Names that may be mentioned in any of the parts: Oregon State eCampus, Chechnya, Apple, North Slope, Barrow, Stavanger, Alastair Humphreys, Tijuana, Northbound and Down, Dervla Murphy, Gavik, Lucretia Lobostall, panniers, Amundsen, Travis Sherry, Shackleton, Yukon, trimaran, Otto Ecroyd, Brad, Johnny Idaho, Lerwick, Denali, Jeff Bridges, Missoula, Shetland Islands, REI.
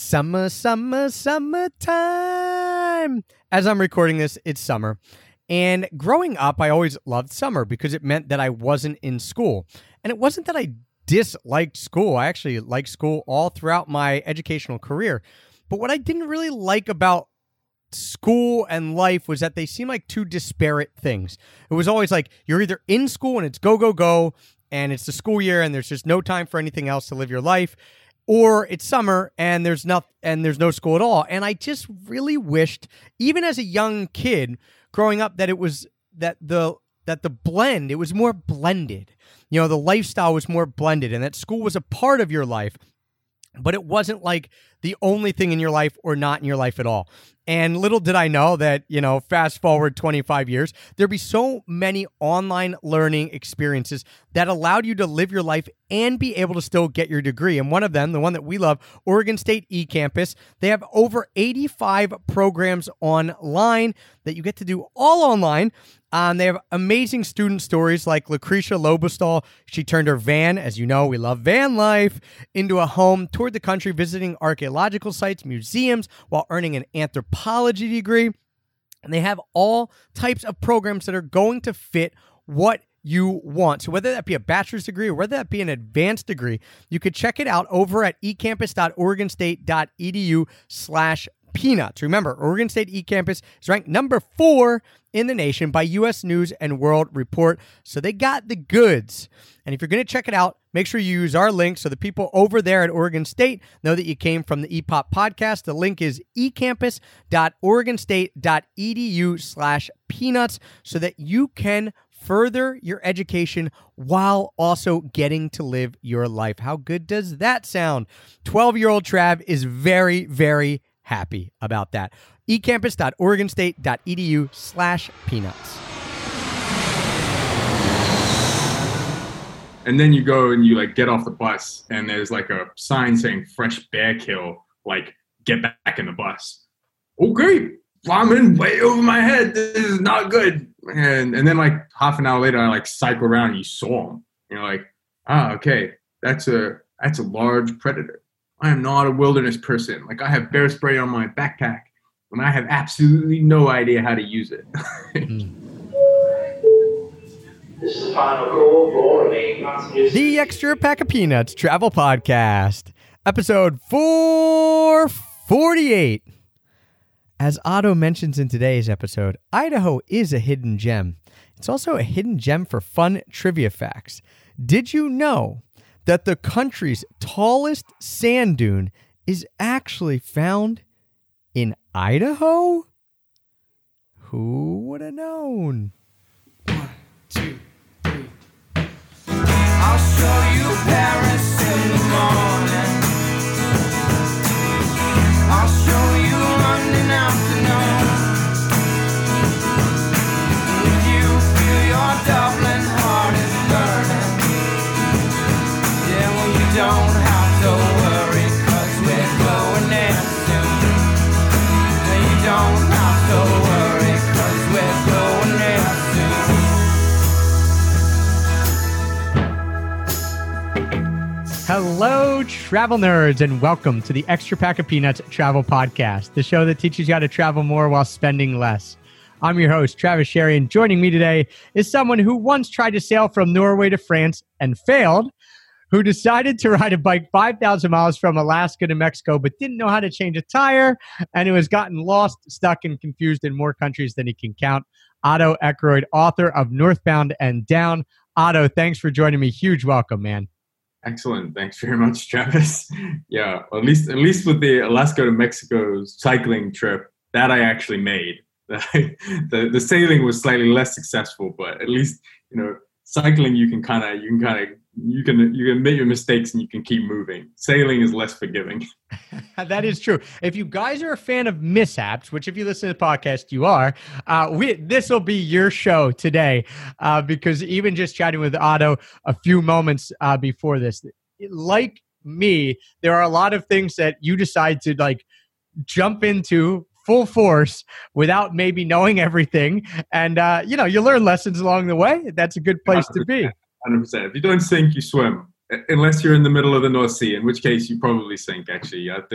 Summer, summer, summertime. As I'm recording this, it's summer. And growing up, I always loved summer because it meant that I wasn't in school. And it wasn't that I disliked school. I actually liked school all throughout my educational career. But what I didn't really like about school and life was that they seemed like two disparate things. It was always like you're either in school and it's go, go, go, and it's the school year and there's just no time for anything else to live your life. Or it's summer and there's no school at all. And I just really wished, even as a young kid growing up, that it was that the blend, it was more blended. You know, the lifestyle was more blended and that school was a part of your life, but it wasn't like the only thing in your life or not in your life at all. And little did I know that, you know, fast forward 25 years, there'd be so many online learning experiences that allowed you to live your life and be able to still get your degree. And one of them, the one that we love, Oregon State eCampus, they have over 85 programs online that you get to do all online. They have amazing student stories like Lucretia Lobostall. She turned her van, as you know, we love van life, into a home, toured the country, visiting archaeological sites, museums, while earning an anthropology degree. And they have all types of programs that are going to fit what you want. So whether that be a bachelor's degree or whether that be an advanced degree, you could check it out over at ecampus.oregonstate.edu/Peanuts. Remember, Oregon State eCampus is ranked number 4 in the nation by U.S. News and World Report. So they got the goods. And if you're going to check it out, make sure you use our link so the people over there at Oregon State know that you came from the EPOP podcast. The link is ecampus.oregonstate.edu/peanuts so that you can further your education while also getting to live your life. How good does that sound? 12-year-old Trav is very, very happy about that. ecampus.oregonstate.edu/peanuts. And then you go and you like get off the bus and there's like a sign saying fresh bear kill, like get back in the bus. Okay, I'm in way over my head. This is not good. And then like half an hour later, I like cycle around and you saw him. You're like, ah, okay, that's a large predator. I am not a wilderness person. Like, I have bear spray on my backpack, and I have absolutely no idea how to use it. This is the final call for the Extra Pack of Peanuts Travel Podcast, episode 448. As Otto mentions in today's episode, Idaho is a hidden gem. It's also a hidden gem for fun trivia facts. Did you know that the country's tallest sand dune is actually found in Idaho? Who would have known? 1, 2, 3. I'll show you Paris in the morning. I'll show you London afternoon. If you feel your Dublin heart is burning, don't have to worry, 'cause we're going in soon. You don't have to worry, 'cause we're going in soon. Hello, travel nerds, and welcome to the Extra Pack of Peanuts Travel Podcast, the show that teaches you how to travel more while spending less. I'm your host, Travis Sherry, and joining me today is someone who once tried to sail from Norway to France and failed, who decided to ride a bike 5,000 miles from Alaska to Mexico, but didn't know how to change a tire, and who has gotten lost, stuck, and confused in more countries than he can count. Otto Ecroyd, author of Northbound and Down. Otto, thanks for joining me. Huge welcome, man. Excellent. Thanks very much, Travis. Yeah, at least with the Alaska to Mexico cycling trip, that I actually made. The sailing was slightly less successful, but at least, you know, cycling, you can make your mistakes and you can keep moving. Sailing is less forgiving. That is true. If you guys are a fan of mishaps, which if you listen to the podcast, you are, this will be your show today, because even just chatting with Otto a few moments before this, like me, there are a lot of things that you decide to like jump into full force without maybe knowing everything. And, you learn lessons along the way. That's a good place to be. 100%. If you don't sink, you swim. Unless you're in the middle of the North Sea, in which case you probably sink, actually. You've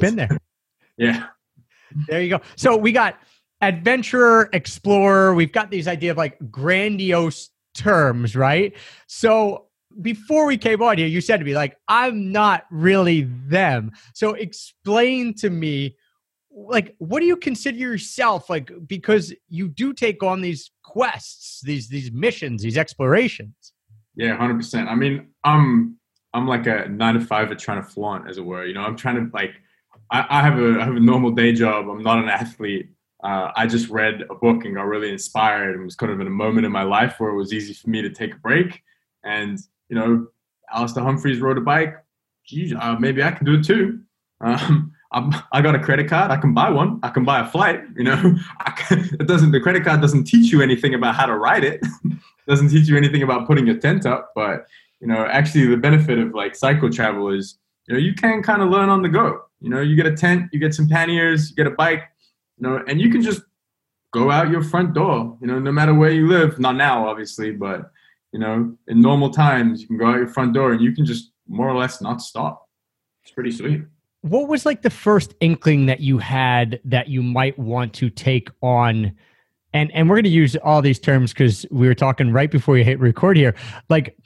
been there. Yeah. There you go. So we got adventurer, explorer. We've got these idea of like grandiose terms, right? So before we came on here, you said to me, like, I'm not really them. So explain to me, like, what do you consider yourself? Like, because you do take on these quests, these missions, these explorations. Yeah, 100%. I mean, I'm like a 9-to-5er trying to flaunt, as it were. You know, I'm trying to like, I have a normal day job. I'm not an athlete. I just read a book and got really inspired, and was kind of in a moment in my life where it was easy for me to take a break. And, you know, Alastair Humphreys rode a bike. Geez, maybe I can do it too. I got a credit card. I can buy one. I can buy a flight. You know, the credit card doesn't teach you anything about how to ride it. Doesn't teach you anything about putting your tent up. But, you know, actually the benefit of like cycle travel is, you know, you can kind of learn on the go. You know, you get a tent, you get some panniers, you get a bike, you know, and you can just go out your front door, you know, no matter where you live. Not now, obviously, but, you know, in normal times, you can go out your front door and you can just more or less not stop. It's pretty sweet. What was like the first inkling that you had that you might want to take on? And we're going to use all these terms because we were talking right before you hit record here. Like,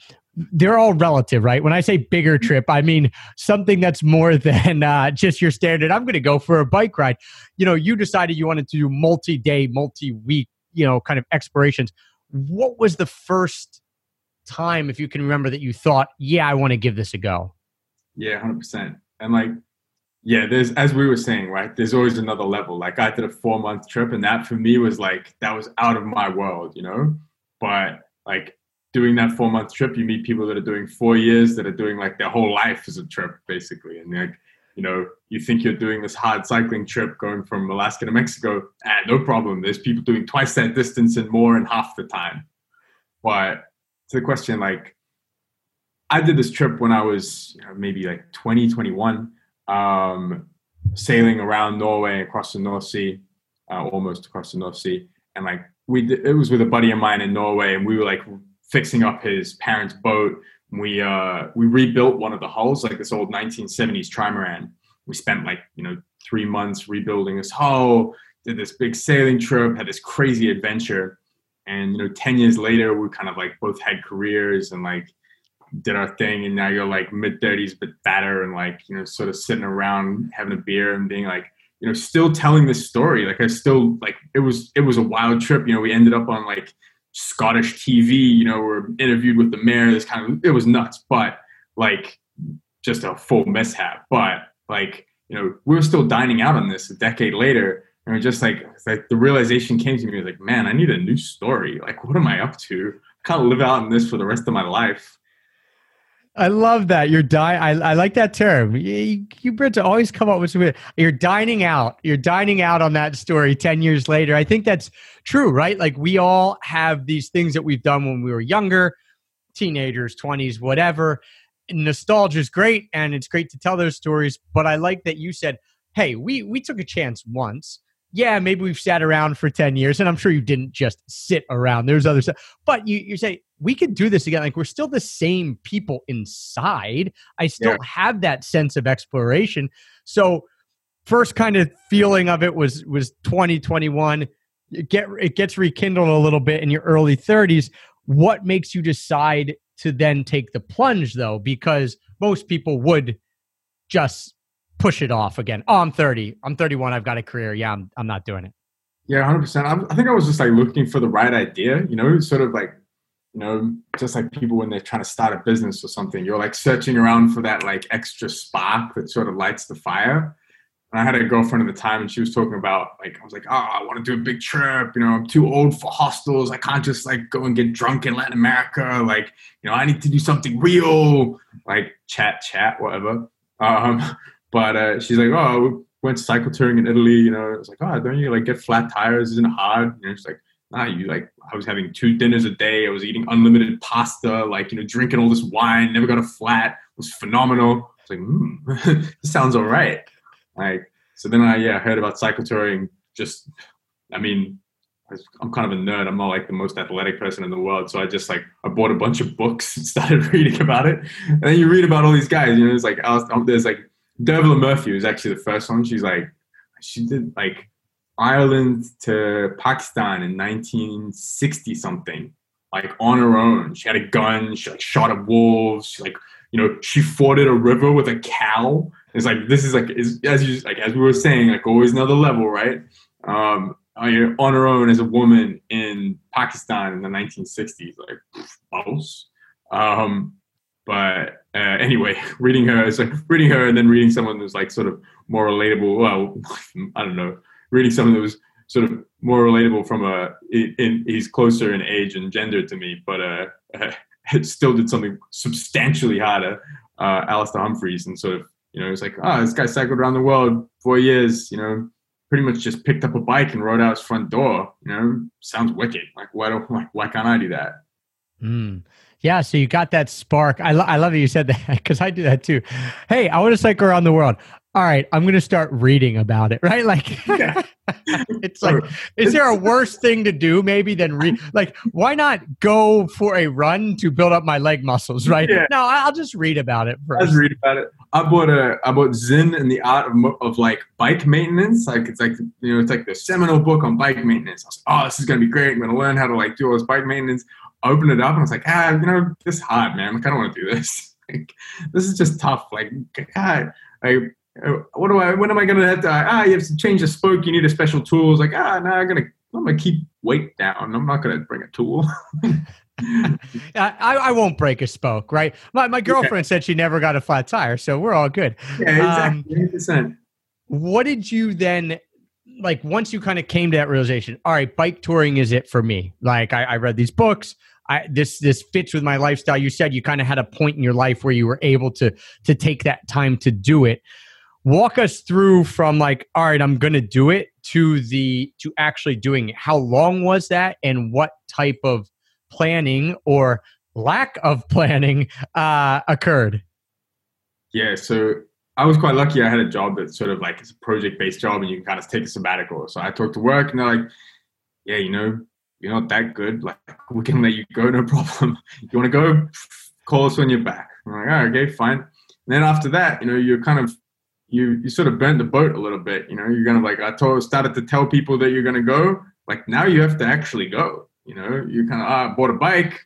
they're all relative, right? When I say bigger trip, I mean something that's more than just your standard, I'm going to go for a bike ride. You know, you decided you wanted to do multi-day, multi-week, you know, kind of explorations. What was the first time, if you can remember, that you thought, yeah, I want to give this a go? Yeah, 100%. And like, yeah, there's, as we were saying, right, there's always another level. Like, I did a 4-month trip, and that for me was like, that was out of my world, you know? But like, doing that 4-month trip, you meet people that are doing 4 years, that are doing like their whole life as a trip, basically. And like, you know, you think you're doing this hard cycling trip going from Alaska to Mexico, and no problem. There's people doing twice that distance and more in half the time. But to the question, like, I did this trip when I was, you know, maybe like 20, 21, sailing around Norway across the North Sea, almost across the North Sea. And like, it was with a buddy of mine in Norway, and we were like fixing up his parents' boat. We rebuilt one of the hulls, like this old 1970s trimaran. We spent like, you know, 3 months rebuilding this hull, did this big sailing trip, had this crazy adventure. And, you know, 10 years later, we kind of like both had careers and like did our thing. And now you're like mid-30s, but fatter and like, you know, sort of sitting around having a beer and being like, you know, still telling this story. Like, I still like, it was a wild trip. You know, we ended up on like Scottish TV, you know, we're interviewed with the mayor. This kind of, it was nuts, but like just a full mishap. But like, you know, we were still dining out on this a decade later. And just like the realization came to me, like, man, I need a new story. Like, what am I up to? I can't live out in this for the rest of my life. I love that. I like that term. You Brits always come up with something. You're dining out. You're dining out on that story 10 years later. I think that's true, right? Like, we all have these things that we've done when we were younger, teenagers, 20s, whatever. Nostalgia is great, and it's great to tell those stories. But I like that you said, hey, we took a chance once. Yeah, maybe we've sat around for 10 years, and I'm sure you didn't just sit around. There's other stuff. But you say, we could do this again. Like, we're still the same people inside. I still have that sense of exploration. So first kind of feeling of it was 2021. It gets rekindled a little bit in your early 30s. What makes you decide to then take the plunge, though? Because most people would just push it off again. Oh, I'm 30. I'm 31. I've got a career. Yeah, I'm not doing it. Yeah, 100%. I think I was just like looking for the right idea, you know, sort of like, you know, just like people when they're trying to start a business or something, you're like searching around for that like extra spark that sort of lights the fire. And I had a girlfriend at the time, and she was talking about like, I was like, oh, I want to do a big trip. You know, I'm too old for hostels. I can't just like go and get drunk in Latin America. Like, you know, I need to do something real, like chat, whatever. But she's like, oh, we went cycle touring in Italy. You know, it's like, oh, don't you like get flat tires? Isn't it hard? You know, she's like, nah, you like, I was having 2 dinners a day. I was eating unlimited pasta, like, you know, drinking all this wine, never got a flat. It was phenomenal. It's like, this sounds all right. Like, so then I heard about cycle touring. Just, I mean, I'm kind of a nerd. I'm not like the most athletic person in the world. So I just like, I bought a bunch of books and started reading about it. And then you read about all these guys, you know, it's like, there's like Dervla Murphy was actually the first one. She's like, she did like Ireland to Pakistan in 1960 something, like on her own. She had a gun, she like shot at wolves. She like, you know, she forded a river with a cow. It's like, this is like, as you, like, as we were saying, like always another level, right? On her own as a woman in Pakistan in the 1960s, like balls. Anyway, reading her, it's like reading her and then reading someone who's like sort of more relatable. Well, I don't know, reading someone that was sort of more relatable from he's closer in age and gender to me, but still did something substantially harder. Alastair Humphreys, and sort of, you know, it's like, this guy cycled around the world 4 years, you know, pretty much just picked up a bike and rode out his front door. You know, sounds wicked. Like, why can't I do that? Mm. Yeah. So you got that spark. I love that you said that, because I do that too. Hey, I want to cycle around the world. All right, I'm going to start reading about it. Right? Like, yeah. It's like, is there a worse thing to do maybe than read? Like, why not go for a run to build up my leg muscles? Right? Yeah. No, I'll just read about it first. I'll just read about it. I bought Zen and the Art of like Bike Maintenance. Like, it's like, you know, it's like the seminal book on bike maintenance. I was like, this is going to be great. I'm going to learn how to like do all this bike maintenance. I opened it up and I was like, you know, this is hard, man. Like, I don't want to do this. Like, this is just tough. Like, God, like, when am I going to have to, you have to change the spoke. You need a special tool. It's like, no, I'm going to keep weight down. I'm not going to bring a tool. I won't break a spoke, right? My girlfriend said she never got a flat tire, so we're all good. Yeah, exactly. 100%. What did you then, like, once you kind of came to that realization, all right, bike touring is it for me. Like, I read these books. This fits with my lifestyle. You said you kind of had a point in your life where you were able to take that time to do it. Walk us through from like, all right, I'm going to do it to actually doing it. How long was that, and what type of planning or lack of planning occurred? Yeah, so I was quite lucky. I had a job that's sort of like, it's a project-based job and you can kind of take a sabbatical. So I talked to work and they're like, yeah, you know, you're not that good. Like, we can let you go, no problem. You want to go? Call us when you're back. I'm like, oh, okay, fine. And then after that, you know, you're kind of, you sort of burnt the boat a little bit. You know, you're kind of like, started to tell people that you're going to go. Like, now you have to actually go. You know, you kind of, I bought a bike,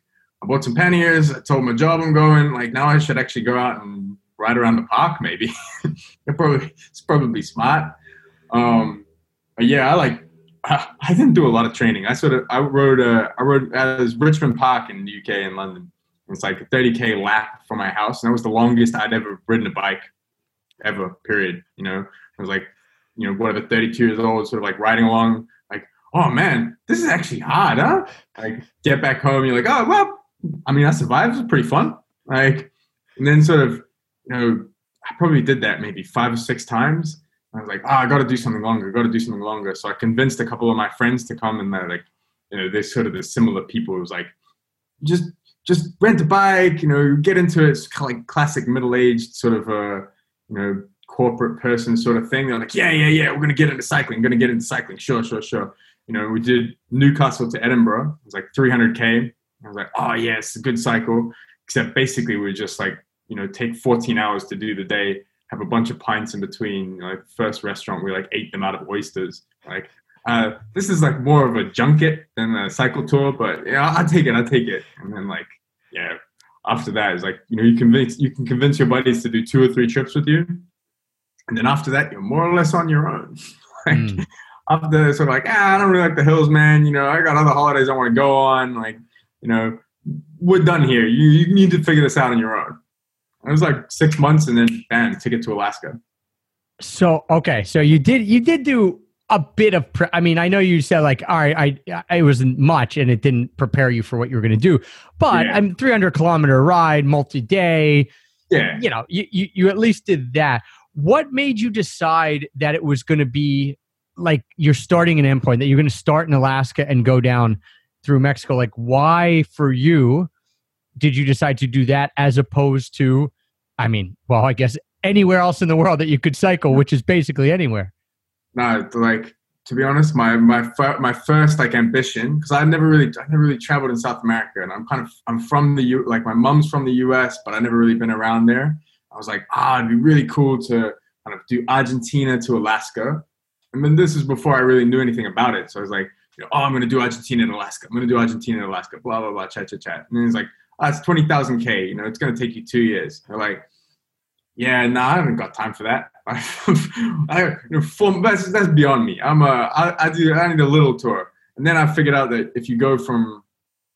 I bought some panniers, I told my job I'm going, like, now I should actually go out and ride around the park maybe. It's probably smart. I didn't do a lot of training. I rode at Richmond Park in the UK in London. It's like a 30K lap from my house. And that was the longest I'd ever ridden a bike ever, period. You know, I was like, you know, whatever, 32 years old, sort of like riding along. Oh man, this is actually hard, huh? Like, get back home, you're like, I survived. It was pretty fun. Like, and then sort of, you know, I probably did that maybe 5 or 6 times. I was like, I got to do something longer. So I convinced a couple of my friends to come, and they're like, you know, they're sort of the similar people. It was like, just rent a bike, you know, get into it. It's kind of like classic middle-aged sort of, you know, corporate person sort of thing. They're like, yeah, we're going to get into cycling. Sure. You know, we did Newcastle to Edinburgh. It was like 300K. I was like, it's a good cycle. Except basically we just like, you know, take 14 hours to do the day, have a bunch of pints in between. You know, like first restaurant, we like ate them out of oysters. Like, this is like more of a junket than a cycle tour, but yeah, I'll take it. And then like, yeah, after that is like, you know, you can convince your buddies to do 2 or 3 trips with you. And then after that, you're more or less on your own. Like, after sort of like, I don't really like the hills, man. You know, I got other holidays I want to go on. Like, you know, we're done here. You need to figure this out on your own. It was like 6 months, and then bam, ticket to Alaska. So okay, so you did do a bit of. I mean, I know you said like, all right, it wasn't much, and it didn't prepare you for what you were going to do. But yeah. 300-kilometer ride, multi-day. Yeah, you know, you at least did that. What made you decide that it was going to be like you're starting an endpoint, that you're going to start in Alaska and go down through Mexico? Like, why for you did you decide to do that as opposed to, I mean, well, I guess anywhere else in the world that you could cycle, which is basically anywhere? No, like to be honest. My first like ambition, because I never really traveled in South America, and I'm from the U. Like my mom's from the U.S., but I never really been around there. I was like, it'd be really cool to kind of do Argentina to Alaska. And then this is before I really knew anything about it. So I was like, I'm going to do Argentina and Alaska. I'm going to do Argentina and Alaska, blah, blah, blah, chat, chat, chat. And then he's like, it's 20,000 K, it's going to take you 2 years. They're like, I haven't got time for that. That's beyond me. I need a little tour. And then I figured out that if you go from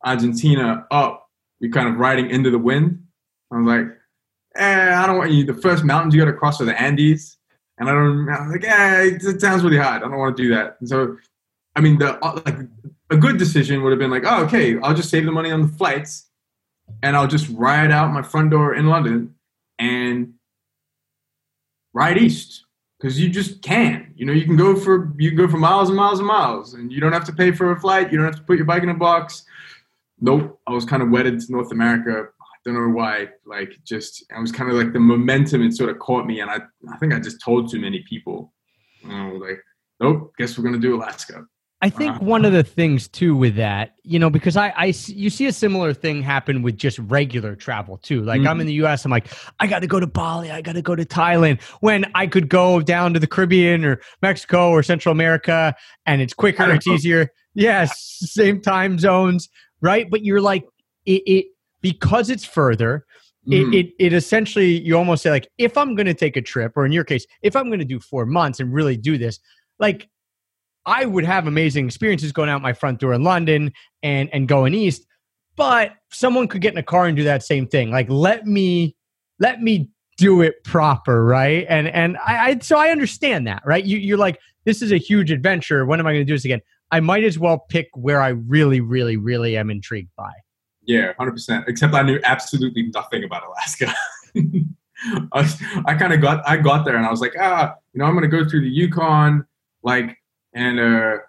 Argentina up, you're kind of riding into the wind. I was like, I don't want you. The first mountains you got to cross are the Andes. And it sounds really hard. I don't want to do that. And so, a good decision would have been like, I'll just save the money on the flights and I'll just ride out my front door in London and ride east. Because you just can, you can go for miles and miles and miles, and you don't have to pay for a flight. You don't have to put your bike in a box. Nope. I was kind of wedded to North America. Don't know why, I was kind of like the momentum, it sort of caught me, and I think I just told too many people. And I was like, nope, guess we're going to do Alaska. I think one of the things too with that, because you see a similar thing happen with just regular travel too. Like I'm in the US, I'm like, I got to go to Bali, I got to go to Thailand, when I could go down to the Caribbean or Mexico or Central America, and it's quicker, it's easier. Yes, same time zones, right? But you're like, because it's further, it essentially, you almost say like, if I'm going to take a trip, or in your case, if I'm going to do 4 months and really do this, like I would have amazing experiences going out my front door in London and going east, but someone could get in a car and do that same thing. Like, let me do it proper, right? And so I understand that, right? You're like, this is a huge adventure. When am I going to do this again? I might as well pick where I really, really, really am intrigued by. Yeah, 100%. Except I knew absolutely nothing about Alaska. I got there and I was like, I'm going to go through the Yukon, and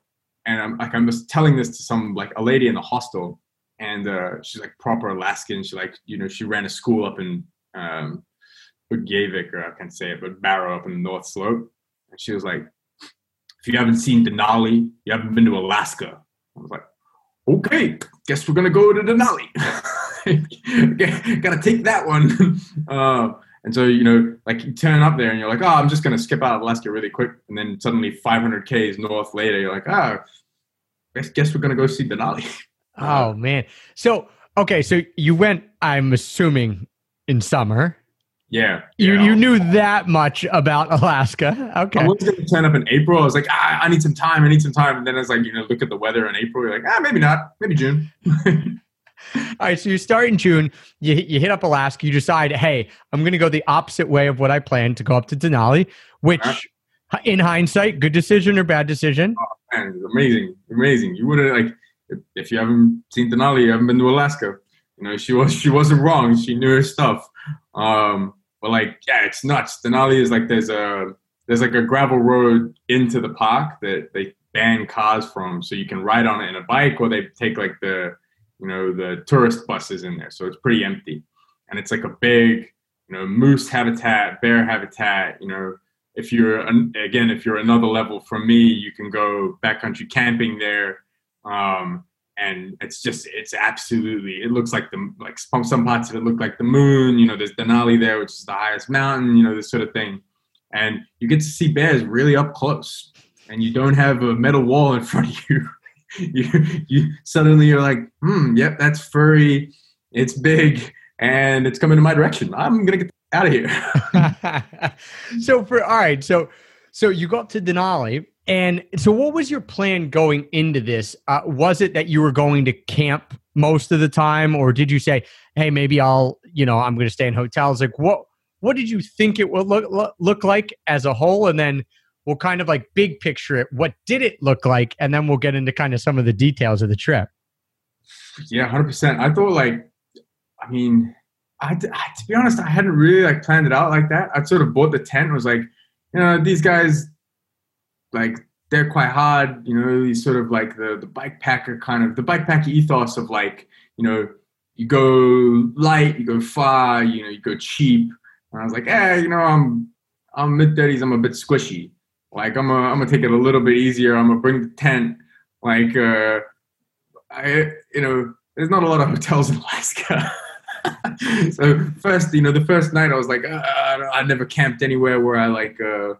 I'm just telling this to a lady in the hostel, and she's like proper Alaskan. She she ran a school up in Gavik, or I can't say it, but Barrow up in the North Slope. And she was like, if you haven't seen Denali, you haven't been to Alaska. I was like, okay, guess we're going to go to Denali. Got to take that one. You turn up there and you're like, I'm just going to skip out of Alaska really quick. And then suddenly 500 Ks north later, you're like, guess we're going to go see Denali. Oh, man. So, okay. So you went, I'm assuming, in summer. Yeah. You knew that much about Alaska. Okay. I was going to turn up in April. I was like, I need some time. And then I was like, look at the weather in April. You're like, maybe not. Maybe June. All right. So you start in June. You hit up Alaska. You decide, hey, I'm going to go the opposite way of what I planned, to go up to Denali, which in hindsight, good decision or bad decision? Oh, man, amazing. You would have, if you haven't seen Denali, you haven't been to Alaska. She wasn't wrong. She knew her stuff. But it's nuts. Denali is there's a gravel road into the park that they ban cars from, so you can ride on it in a bike, or they take the tourist buses in there. So it's pretty empty, and it's like a big moose habitat, bear habitat. If you're another level from me, you can go backcountry camping there. And it looks like some parts of it look like the moon. There's Denali there, which is the highest mountain, this sort of thing. And you get to see bears really up close, and you don't have a metal wall in front of you. you suddenly you're like, yep, that's furry. It's big and it's coming in my direction. I'm going to get out of here. So you got to Denali. And so what was your plan going into this? Was it that you were going to camp most of the time, or did you say, hey, maybe I'm going to stay in hotels? Like what did you think it would look like as a whole? And then we'll kind of big picture it. What did it look like? And then we'll get into kind of some of the details of the trip. Yeah, 100%. I thought to be honest, I hadn't really planned it out like that. I sort of bought the tent and was like, these guys, they're quite hard, these sort of the bikepacker ethos of you go light, you go far, you go cheap. And I was like, I'm mid-30s, I'm a bit squishy. Like, I'm gonna take it a little bit easier. I'm gonna bring the tent. Like, there's not a lot of hotels in Alaska. So first, the first night I was like, I never camped anywhere where I where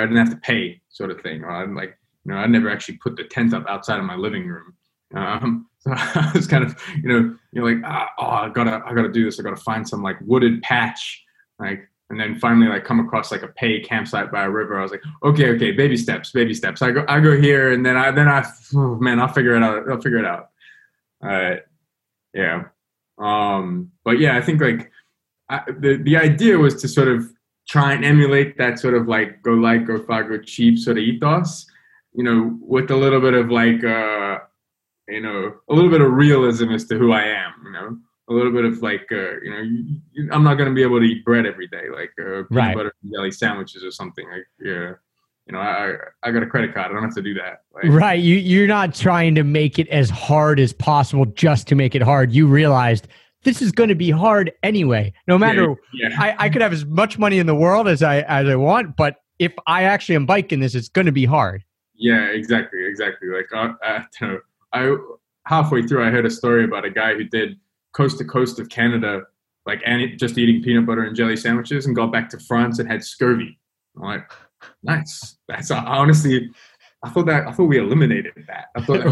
I didn't have to pay, sort of thing. Or I'm like, I never actually put the tent up outside of my living room. So I was kind of, I gotta do this. I gotta find some like wooded patch, like, and then finally like come across like a pay campsite by a river. I was like, okay, baby steps. I go here, and then I'll figure it out. Yeah. But yeah, I think the idea was to sort of try and emulate that sort of like go light, go far, go cheap sort of ethos, with a little bit of like, a little bit of realism as to who I am, a little bit of like, I'm not going to be able to eat bread every day, like peanut butter and jelly sandwiches or something. Like, yeah, I got a credit card. I don't have to do that. Like, right. You're not trying to make it as hard as possible just to make it hard. You realized this is going to be hard anyway, no matter. Yeah. I could have as much money in the world as I want, but if I actually am biking this, it's going to be hard. Yeah, exactly. Like, I halfway through, I heard a story about a guy who did coast to coast of Canada, like, and just eating peanut butter and jelly sandwiches, and got back to France and had scurvy. I'm like, nice. That's honestly, I thought we eliminated that.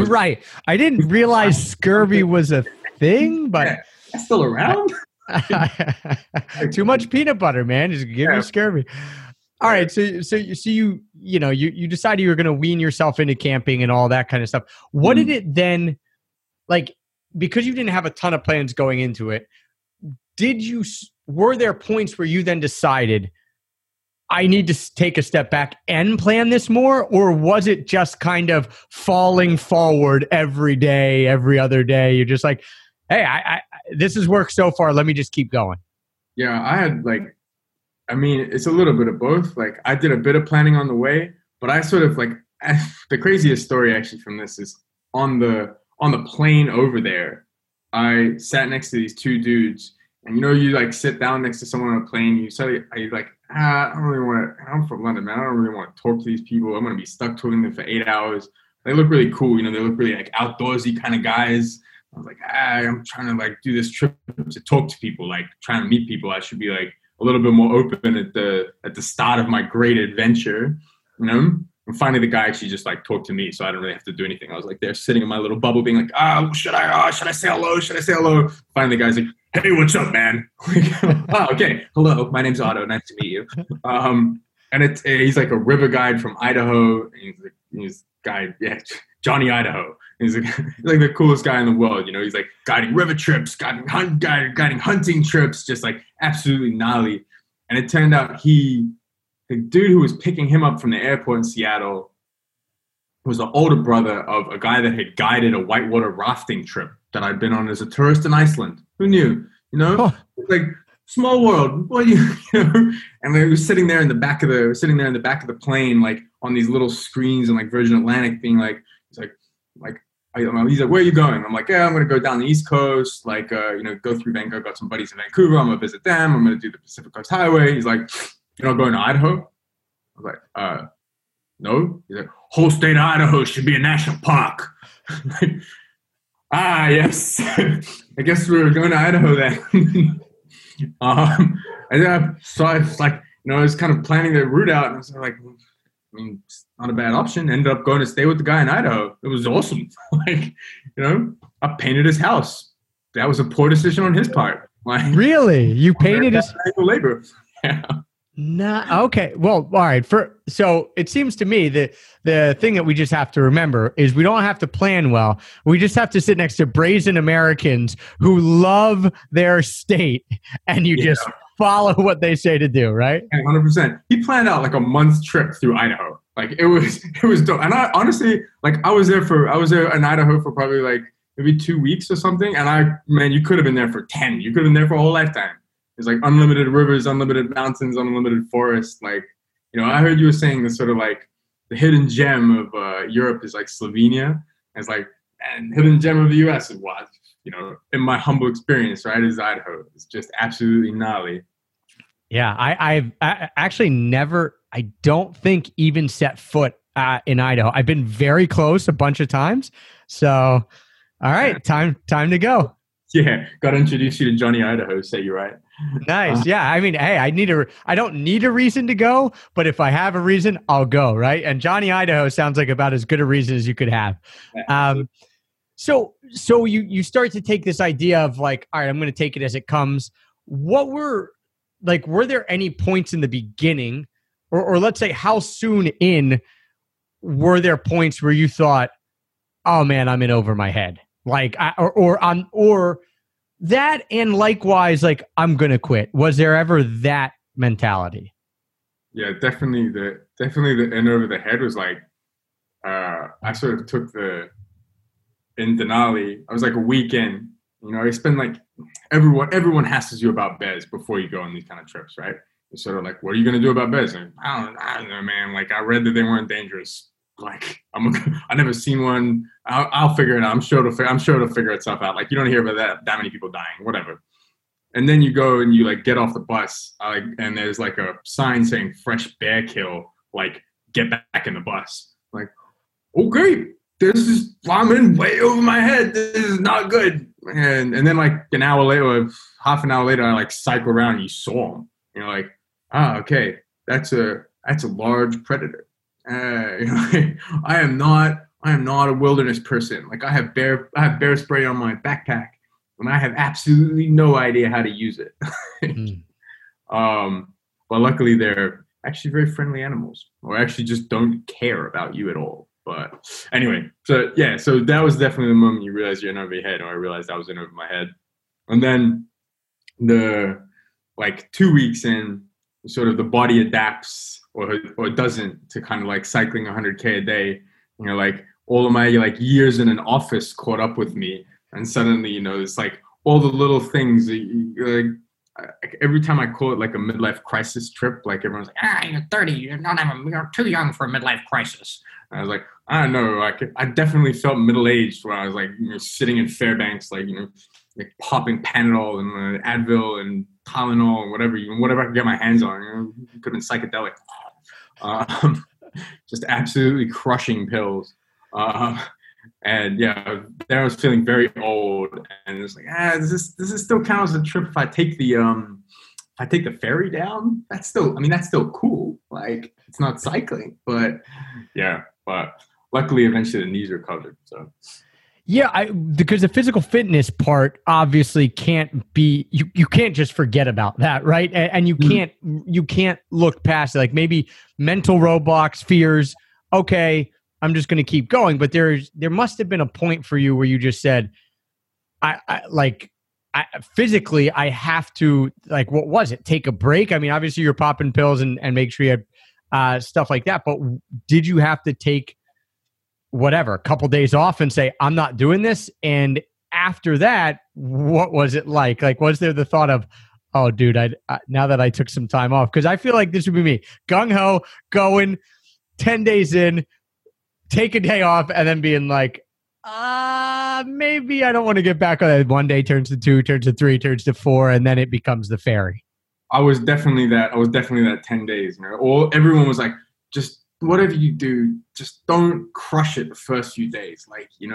Right. I didn't realize scurvy was a thing, but yeah, that's still around. Too much peanut butter, man. Just give me scurvy. All right, so you decided you were going to wean yourself into camping and all that kind of stuff. What did it then, like, because you didn't have a ton of plans going into it, were there points where you then decided, I need to take a step back and plan this more? Or was it just kind of falling forward every day, every other day? You're just like, hey, this has worked so far. Let me just keep going. Yeah, it's a little bit of both. Like, I did a bit of planning on the way, but I sort of like the craziest story actually from this is on the plane over there, I sat next to these two dudes, and you like sit down next to someone on a plane. You suddenly you're like, I'm from London, man. I don't really want to talk to these people. I'm going to be stuck talking to them for 8 hours. They look really cool. They look really like outdoorsy kind of guys. I was like, I'm trying to like do this trip to talk to people, like trying to meet people. I should be like a little bit more open at the start of my great adventure, And finally, the guy actually just like talked to me, so I didn't really have to do anything. I was like there, sitting in my little bubble, being like, should I say hello? Should I say hello? Finally, the guy's like, hey, what's up, man? Okay, hello, my name's Otto. Nice to meet you. And he's like a river guide from Idaho. And Johnny Idaho. He's like, the coolest guy in the world. He's like guiding river trips, guiding hunting trips, just like absolutely gnarly. And it turned out the dude who was picking him up from the airport in Seattle was the older brother of a guy that had guided a whitewater rafting trip that I'd been on as a tourist in Iceland. Who knew? Like, small world. What do you? And we were sitting there in the back of the plane, like on these little screens and like Virgin Atlantic, being like, it's like, I don't know. He's like, where are you going? I'm like, yeah, I'm going to go down the East Coast, like, go through Vancouver, got some buddies in Vancouver. I'm going to visit them. I'm going to do the Pacific Coast Highway. He's like, you're not going to Idaho? I was like, no. He's like, whole state of Idaho should be a national park. Like, yes. I guess we were going to Idaho then. And then I was like, I was kind of planning the route out, and I was like, it's not a bad option. Ended up going to stay with the guy in Idaho. It was awesome. Like, I painted his house. That was a poor decision on his part. Like, really? You painted his labor? Yeah. Nah, okay. Well, all right. So it seems to me that the thing that we just have to remember is we don't have to plan well. We just have to sit next to brazen Americans who love their state, and you just follow what they say to do, right? 100%. He planned out like a month's trip through Idaho. Like, it was dope. And I honestly, like, I was there in Idaho for probably like maybe 2 weeks or something. And you could have been there for 10. You could have been there for a whole lifetime. It's like unlimited rivers, unlimited mountains, unlimited forest. Like, I heard you were saying this sort of like the hidden gem of Europe is like Slovenia. And it's like, and hidden gem of the U.S. is what, in my humble experience, right, is Idaho. It's just absolutely gnarly. Yeah, I've actually never I don't think even set foot in Idaho. I've been very close a bunch of times. So, all right, time to go. Yeah, got to introduce you to Johnny Idaho, so you're right. Nice. Yeah, I mean, hey, I don't need a reason to go, but if I have a reason, I'll go, right? And Johnny Idaho sounds like about as good a reason as you could have. So you start to take this idea of like, all right, I'm going to take it as it comes. What were there any points in the beginning, or let's say how soon in were there points where you thought, oh man, I'm in over my head? Like, or that, and likewise, like, I'm going to quit. Was there ever that mentality? Yeah, definitely. Definitely the in over the head was like, I sort of took in Denali, I was like a weekend, you know, I spend like, everyone hassles you about beds before you go on these kind of trips, right? They're sort of like, what are you going to do about beds? And I don't know, man. Like, I read that they weren't dangerous. Like, I never seen one. I'll figure it out. I'm sure it'll figure itself out. Like, you don't hear about that many people dying, whatever. And then you go and you like get off the bus, and there's like a sign saying fresh bear kill. Like, get back in the bus. Like, okay, this is, I'm in way over my head. This is not good. And then like half an hour later, I like cycle around and you saw him. You're like, okay, that's a large predator. You know, I am not a wilderness person. Like, I have bear spray on my backpack, and I have absolutely no idea how to use it. But luckily, they're actually very friendly animals, or actually just don't care about you at all. But anyway, so yeah, so that was definitely the moment you realize you're in over your head, or I realized I was in over my head. And then like 2 weeks in, sort of the body adapts. Or doesn't, to kind of like cycling 100K a day, you know, like all of my like years in an office caught up with me. And suddenly, you know, it's like all the little things, like every time I call it like a midlife crisis trip, like everyone's like, you're 30, you're too young for a midlife crisis. And I was like, I don't know, like I definitely felt middle-aged when I was like, you know, sitting in Fairbanks, like, you know, like popping Panadol and Advil and Tylenol and whatever I could get my hands on. You know, it could have been psychedelic. Just absolutely crushing pills. And yeah, there I was feeling very old, and it's like, does this still count as a trip if I take the ferry down? That's still cool. Like, it's not cycling, but yeah. But luckily, eventually the knees recovered. So yeah, because the physical fitness part obviously can't be, you can't just forget about that, right? And you can't look past it. Like, maybe mental roadblocks, fears, okay, I'm just going to keep going. But there must have been a point for you where you just said, physically, I have to, like, what was it? Take a break? I mean, obviously you're popping pills and make sure you had stuff like that. But did you have to take whatever, a couple days off and say, I'm not doing this? And after that, what was it like? Like, was there the thought of, oh dude, I now that I took some time off, because I feel like this would be me, gung-ho, going 10 days in, take a day off, and then being like, maybe I don't want to get back on that. One day turns to two, turns to three, turns to four, and then it becomes the ferry. I was definitely that 10 days. You know, everyone was like, just, whatever you do, just don't crush it the first few days. Like, you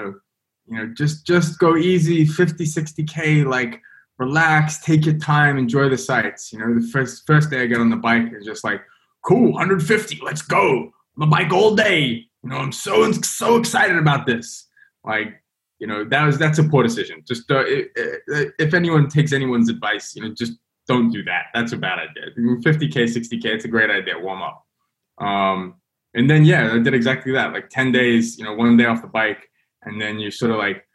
know, just go easy, 50, 60K, like relax, take your time, enjoy the sights. You know, the first day I got on the bike, it's just like, cool, 150, let's go. I'm on the bike all day. You know, I'm so excited about this. Like, you know, that's a poor decision. Just if anyone takes anyone's advice, you know, just don't do that. That's a bad idea. 50K, 60K, it's a great idea. Warm up. And then, yeah, I did exactly that, like 10 days, you know, one day off the bike. And then you're sort of like,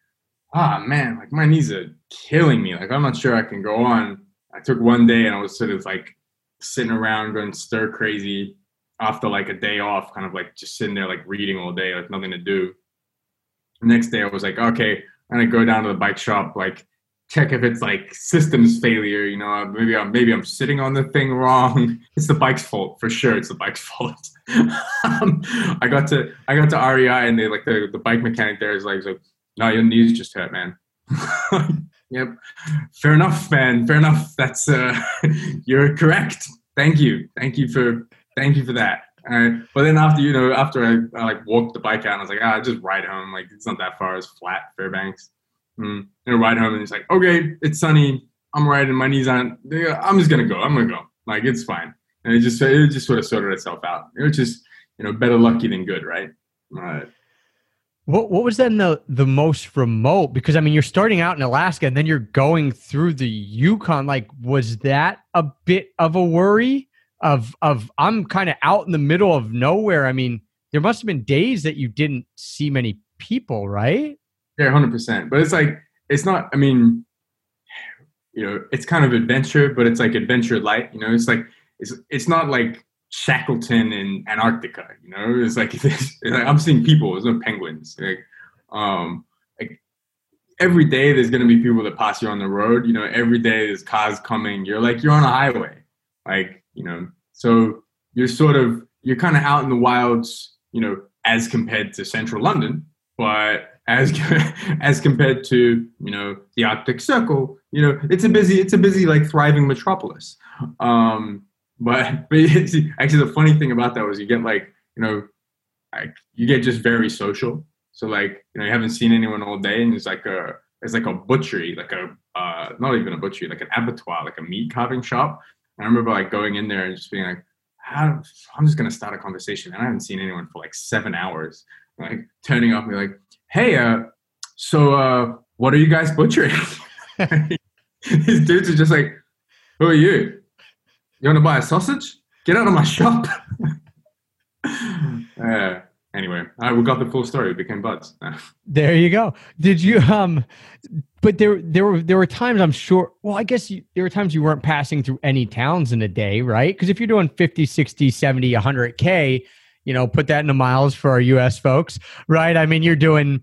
man, like my knees are killing me. Like, I'm not sure I can go on. I took one day and I was sort of like sitting around going stir crazy after like a day off, kind of like just sitting there, like reading all day, like nothing to do. The next day I was like, okay, I'm going to go down to the bike shop, like check if it's like systems failure, you know, maybe I'm sitting on the thing wrong. It's the bike's fault for sure. It's the bike's fault. I got to REI, and they like the bike mechanic there is like, no, your knees just hurt, man. Yep. Fair enough, man. Fair enough. That's, you're correct. Thank you. Thank you for Thank you for that. All right. But then after, you know, after I like walked the bike out, and I was like, I just ride home. Like, it's not that far. It's flat, Fairbanks. And I ride home and it's like, okay, it's sunny. I'm riding. My knees aren't. I'm just going to go. I'm going to go. Like, it's fine. And it just sort of sorted itself out. It was just, you know, better lucky than good, right? What was then the most remote? Because, I mean, you're starting out in Alaska and then you're going through the Yukon. Like, was that a bit of a worry of I'm kind of out in the middle of nowhere? I mean, there must have been days that you didn't see many people, right? Yeah, 100%. But it's like, it's not, I mean, you know, it's kind of adventure, but it's like adventure light. You know, it's like, it's not like Shackleton in Antarctica, you know, it's like I'm seeing people, there's no penguins. Like every day there's going to be people that pass you on the road, you know, every day there's cars coming, you're on a highway, like, you know, so you're kind of out in the wilds, you know, as compared to central London, but as compared to, you know, the Arctic Circle, you know, it's a busy, like thriving metropolis. But actually the funny thing about that was you get just very social. So like, you know, you haven't seen anyone all day and it's like a butchery, not even a butchery, like an abattoir, like a meat carving shop. And I remember like going in there and just being like, I'm just going to start a conversation. And I haven't seen anyone for like 7 hours, like turning up and be like, hey, so what are you guys butchering? These dudes are just like, who are you? You want to buy a sausage? Get out of my shop. Anyway, we got the full story. It became buds. There you go. Did you, but there were times I'm sure, well, I guess there were times you weren't passing through any towns in a day, right? Because if you're doing 50, 60, 70, 100K, you know, put that into miles for our US folks, right? I mean, you're doing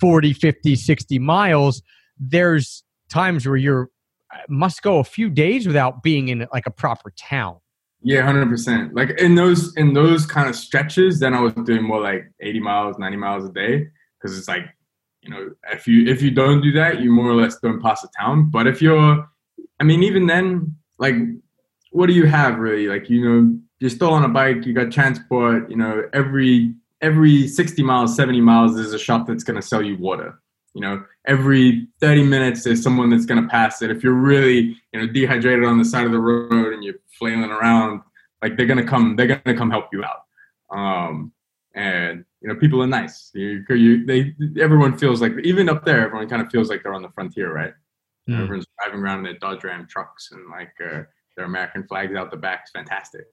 40, 50, 60 miles. There's times where you're, must go a few days without being in like a proper town. Yeah, 100%. Like in those kind of stretches, then I was doing more like 80 miles, 90 miles a day. Cause it's like, you know, if you don't do that, you more or less don't pass a town. But if you're, I mean, even then, like, what do you have really? Like, you know, you're still on a bike, you got transport, you know, every 60 miles, 70 miles, there's a shop that's going to sell you water. You know, every 30 minutes, there's someone that's going to pass it. If you're really, you know, dehydrated on the side of the road and you're flailing around, like they're going to come help you out. And, you know, people are nice. Everyone feels like, even up there, everyone kind of feels like they're on the frontier, right? Mm. Everyone's driving around in their Dodge Ram trucks and like their American flags out the back. It's fantastic.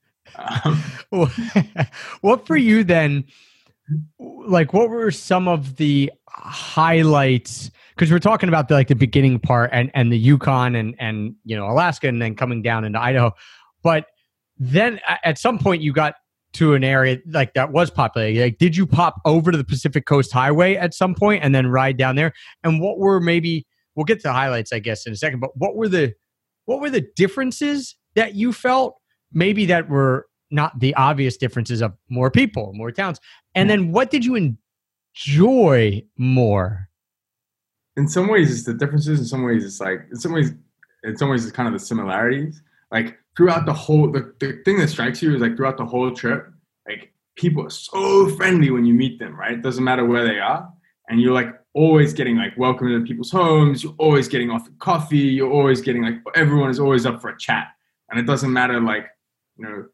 What for you then? Like, what were some of the highlights? Because we're talking about the beginning part and the Yukon and you know, Alaska and then coming down into Idaho. But then at some point you got to an area like that was populated. Like, did you pop over to the Pacific Coast Highway at some point and then ride down there? And what were maybe, we'll get to the highlights, I guess, in a second, but what were the differences that you felt maybe that were not the obvious differences of more people, more towns? And then what did you enjoy more? In some ways, it's the differences. In some ways, it's like, in some ways, it's kind of the similarities. Like throughout the whole, the thing that strikes you is like throughout the whole trip, like people are so friendly when you meet them, right? It doesn't matter where they are. And you're like always getting like welcome to people's homes. You're always getting offered coffee. You're always getting like, everyone is always up for a chat. And it doesn't matter, like, you know,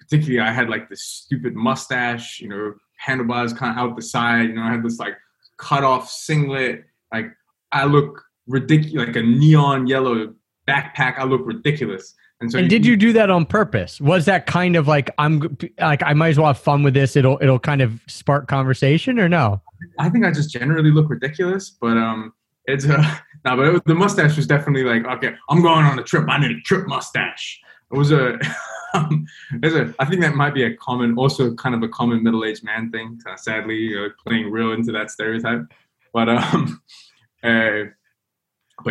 particularly I had like this stupid mustache, you know, handlebars kind of out the side, you know, I had this like cut off singlet, like I look ridiculous, like a neon yellow backpack, I look ridiculous. And so, and did you do that on purpose? Was that kind of like, I'm like, I might as well have fun with this, it'll kind of spark conversation, or no? I think I just generally look ridiculous, but but the mustache was definitely like, okay, I'm going on a trip, I need a trip mustache. It was a I think that might be a common, also kind of a common middle-aged man thing. Sadly, playing real into that stereotype. But but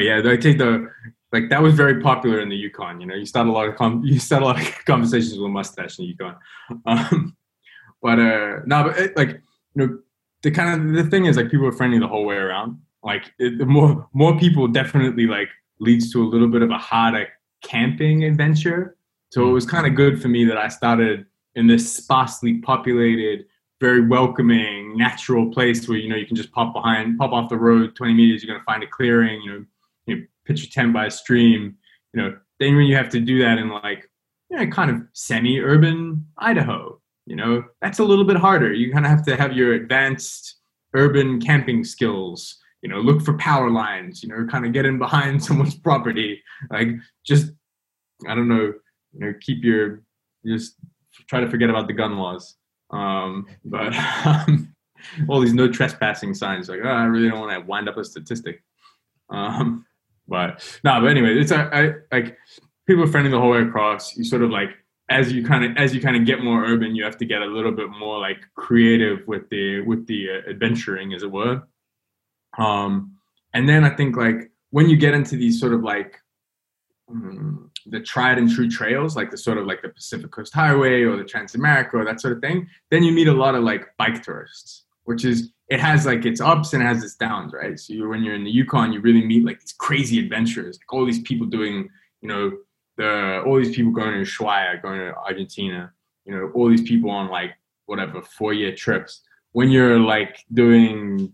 yeah, I think that was very popular in the Yukon. You know, you start a lot of conversations with a mustache in the Yukon. The thing is like people are friendly the whole way around. Like more people definitely like leads to a little bit of a harder camping adventure. So it was kind of good for me that I started in this sparsely populated, very welcoming, natural place where, you know, you can just pop off the road 20 meters, you're going to find a clearing, you know, pitch your tent by a stream, you know. Then when you have to do that in, like, you know, kind of semi-urban Idaho, you know, that's a little bit harder. You kind of have to have your advanced urban camping skills, you know, look for power lines, you know, kind of get in behind someone's property, like, just, I don't know, you know, just try to forget about the gun laws. But all these no trespassing signs, like, oh, I really don't want to wind up a statistic. But anyway, it's like people are friendly the whole way across. You sort of, like, as you kind of get more urban, you have to get a little bit more, like, creative with the adventuring, as it were. And then I think, like, when you get into these sort of, like, the tried and true trails, like the sort of, like, the Pacific Coast Highway or the Transamerica or that sort of thing, then you meet a lot of, like, bike tourists, which is, it has, like, its ups and it has its downs, right? So when you're in the Yukon, you really meet, like, these crazy adventures, like all these people doing, you know, all these people going to Ushuaia, going to Argentina, you know, all these people on, like, whatever, 4-year trips. When you're, like, doing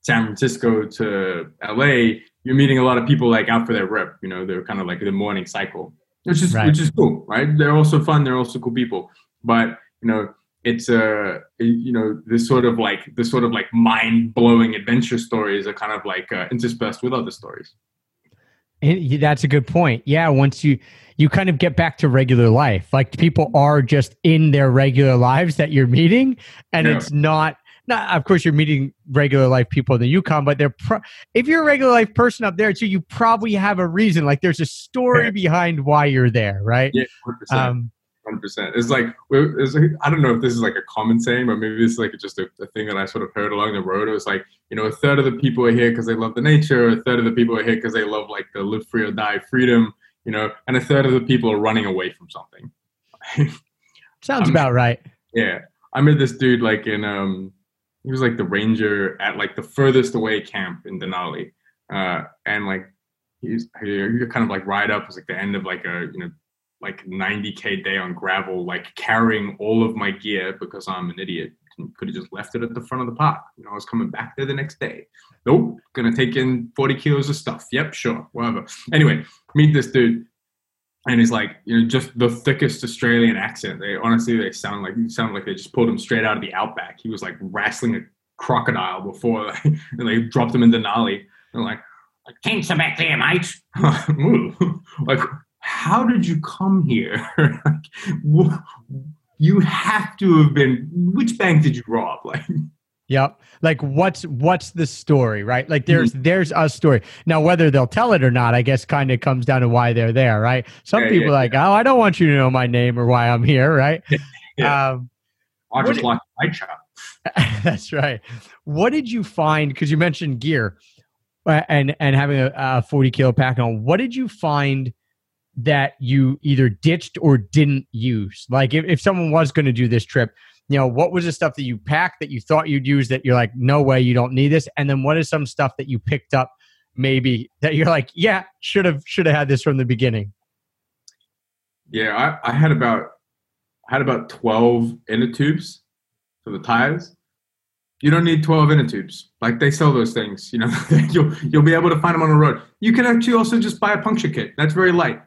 San Francisco to LA, you're meeting a lot of people, like, out for their rep, you know, they're kind of like the morning cycle, which is cool, right? They're also fun. They're also cool people, but, you know, it's you know, this sort of like mind blowing adventure stories are kind of like interspersed with other stories. And that's a good point. Yeah. Once you kind of get back to regular life, like, people are just in their regular lives that you're meeting, and yeah. It's not, of course, you're meeting regular life people in the Yukon, but if you're a regular life person up there too, you probably have a reason. Like, there's a story behind why you're there, right? Yeah, 100%. 100%. It's like I don't know if this is, like, a common saying, but maybe this is, like, just a thing that I sort of heard along the road. It was like, you know, a third of the people are here because they love the nature, a third of the people are here because they love, like, the live free or die freedom, you know, and a third of the people are running away from something. Sounds about right. Yeah, I met this dude, like, in he was, like, the ranger at, like, the furthest away camp in Denali. And, like, he kind of, like, ride up. It was, like, the end of, like, a, you know, like 90K day on gravel, like, carrying all of my gear because I'm an idiot. Could have just left it at the front of the park. You know, I was coming back there the next day. Nope. Gonna take in 40 kilos of stuff. Yep. Sure. Whatever. Anyway, meet this dude. And he's, like, you know, just the thickest Australian accent. They sound like they just pulled him straight out of the outback. He was, like, wrestling a crocodile before, like, and they dropped him in Denali. They're like, I came to back there, mate. Like, how did you come here? Like, you have to have been, which bank did you rob? Like, yep. Like, what's the story, right? Like, there's a story. Now, whether they'll tell it or not, I guess, kind of comes down to why they're there, right? Some people are like, oh, I don't want you to know my name or why I'm here, right? Yeah. I just like my job. That's right. What did you find, because you mentioned gear and having a 40-kilo pack on, what did you find that you either ditched or didn't use? Like, if someone was going to do this trip, you know, what was the stuff that you packed that you thought you'd use that you're like, no way, you don't need this? And then what is some stuff that you picked up maybe that you're like, yeah, should have had this from the beginning? Yeah, I had about 12 inner tubes for the tires. You don't need 12 inner tubes. Like, they sell those things, you know. You'll be able to find them on the road. You can actually also just buy a puncture kit. That's very light.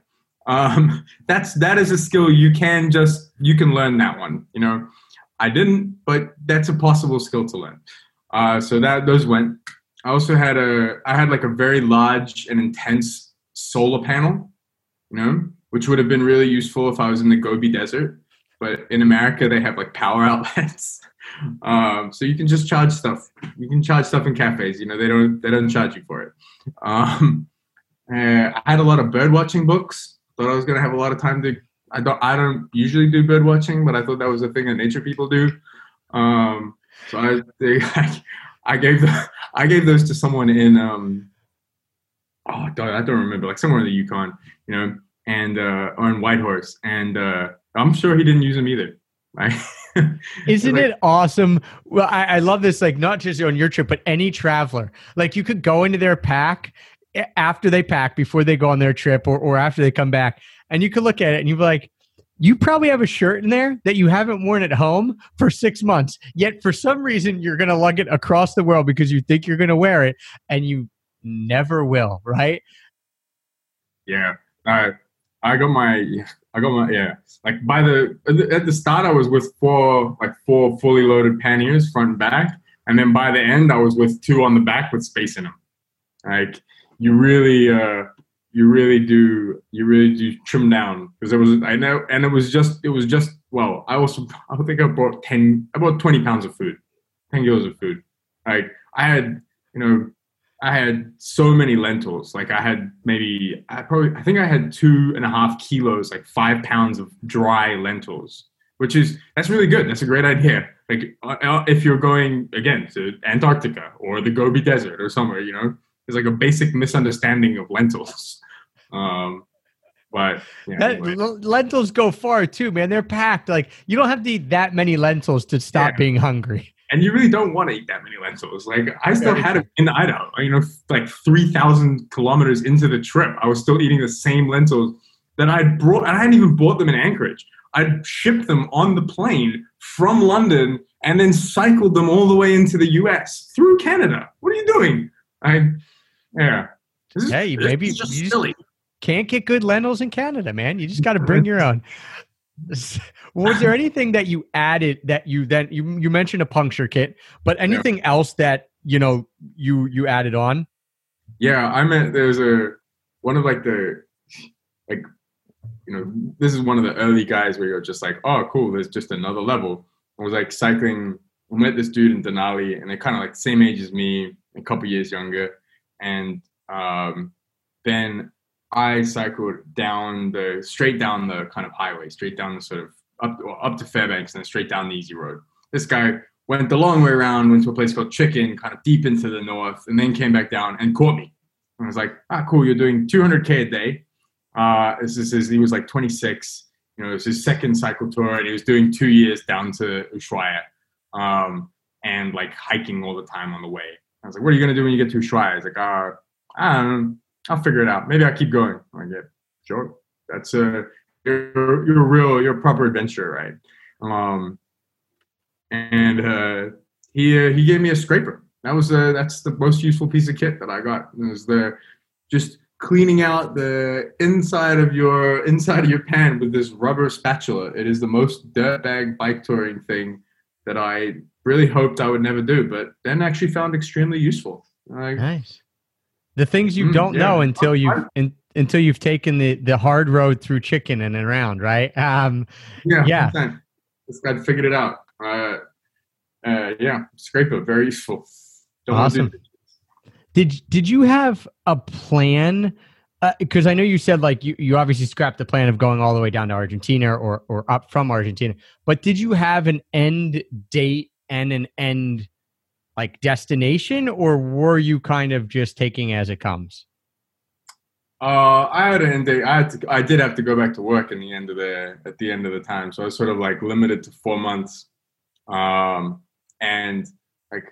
That is a skill you can learn that one, you know. I didn't, but that's a possible skill to learn. So those went. I also had like a very large and intense solar panel, you know, which would have been really useful if I was in the Gobi Desert. But in America, they have, like, power outlets. So you can just charge stuff. You can charge stuff in cafes. You know, they don't charge you for it. I had a lot of bird watching books. Thought I was going to have a lot of time to. I don't usually do bird watching, but I thought that was a thing that nature people do. So I gave those to someone in I don't remember, like, somewhere in the Yukon, you know, and or in Whitehorse, and I'm sure he didn't use them either. Right? Isn't it awesome? Well, I love this. Like, not just on your trip, but any traveler, like, you could go into their pack after they pack, before they go on their trip, or after they come back. And you could look at it and you'd be like, You probably have a shirt in there that you haven't worn at home for 6 months, yet for some reason you're going to lug it across the world because you think you're going to wear it and you never will, right? Yeah. I got my, like by the, at the start I was with four fully loaded panniers front and back. And then by the end I was with two on the back with space in them. Like you really do trim down because there was, I know. And it was just, well, I think I bought 20 pounds of food, 10 kilos of food. Like I had so many lentils. Like I think I had 2.5 kilos, like 5 pounds of dry lentils, that's really good. That's a great idea. Like if you're going again to Antarctica or the Gobi Desert or somewhere, you know, there's like a basic misunderstanding of lentils. But yeah, lentils go far too, man. They're packed. Like you don't have to eat that many lentils to stop being hungry. And you really don't want to eat that many lentils. Like I still had it in Idaho, you know, like 3,000 kilometers into the trip. I was still eating the same lentils that I'd brought. And I hadn't even bought them in Anchorage. I'd shipped them on the plane from London and then cycled them all the way into the US through Canada. What are you doing? Maybe it's just silly. Can't get good lentils in Canada, man. You just got to bring your own. Was there anything that you added that you mentioned a puncture kit, but anything else that, you know, you added on? Yeah. I meant there's this is one of the early guys where you're just like, oh cool. There's just another level. I was like cycling. I met this dude in Denali and they're kind of like same age as me, a couple years younger. And then I cycled straight down the kind of highway, straight down the sort of up to Fairbanks and then straight down the easy road. This guy went the long way around, went to a place called Chicken, kind of deep into the north, and then came back down and caught me. And I was like, ah, cool. You're doing 200K a day. He was like 26, you know, it was his second cycle tour and he was doing 2 years down to Ushuaia, and like hiking all the time on the way. I was like, what are you going to do when you get to Ushuaia? He's like, I don't know. I'll figure it out. Maybe I'll keep going. I'm like, yeah, sure. That's you're a proper adventurer, right? He gave me a scraper. That's the most useful piece of kit that I got. It was just cleaning out the inside of your pan with this rubber spatula. It is the most dirtbag bike touring thing that I really hoped I would never do, but then actually found extremely useful. Like, nice. The things you don't know until you've taken the hard road through Chicken and around, right? This guy figured it out. Scraper, very useful. Awesome. Did you have a plan? Because I know you said like you obviously scrapped the plan of going all the way down to Argentina or up from Argentina, but did you have an end date and an end like destination, or were you kind of just taking as it comes? I had an end date. I did have to go back to work at the end of the time. So I was sort of like limited to 4 months. And like,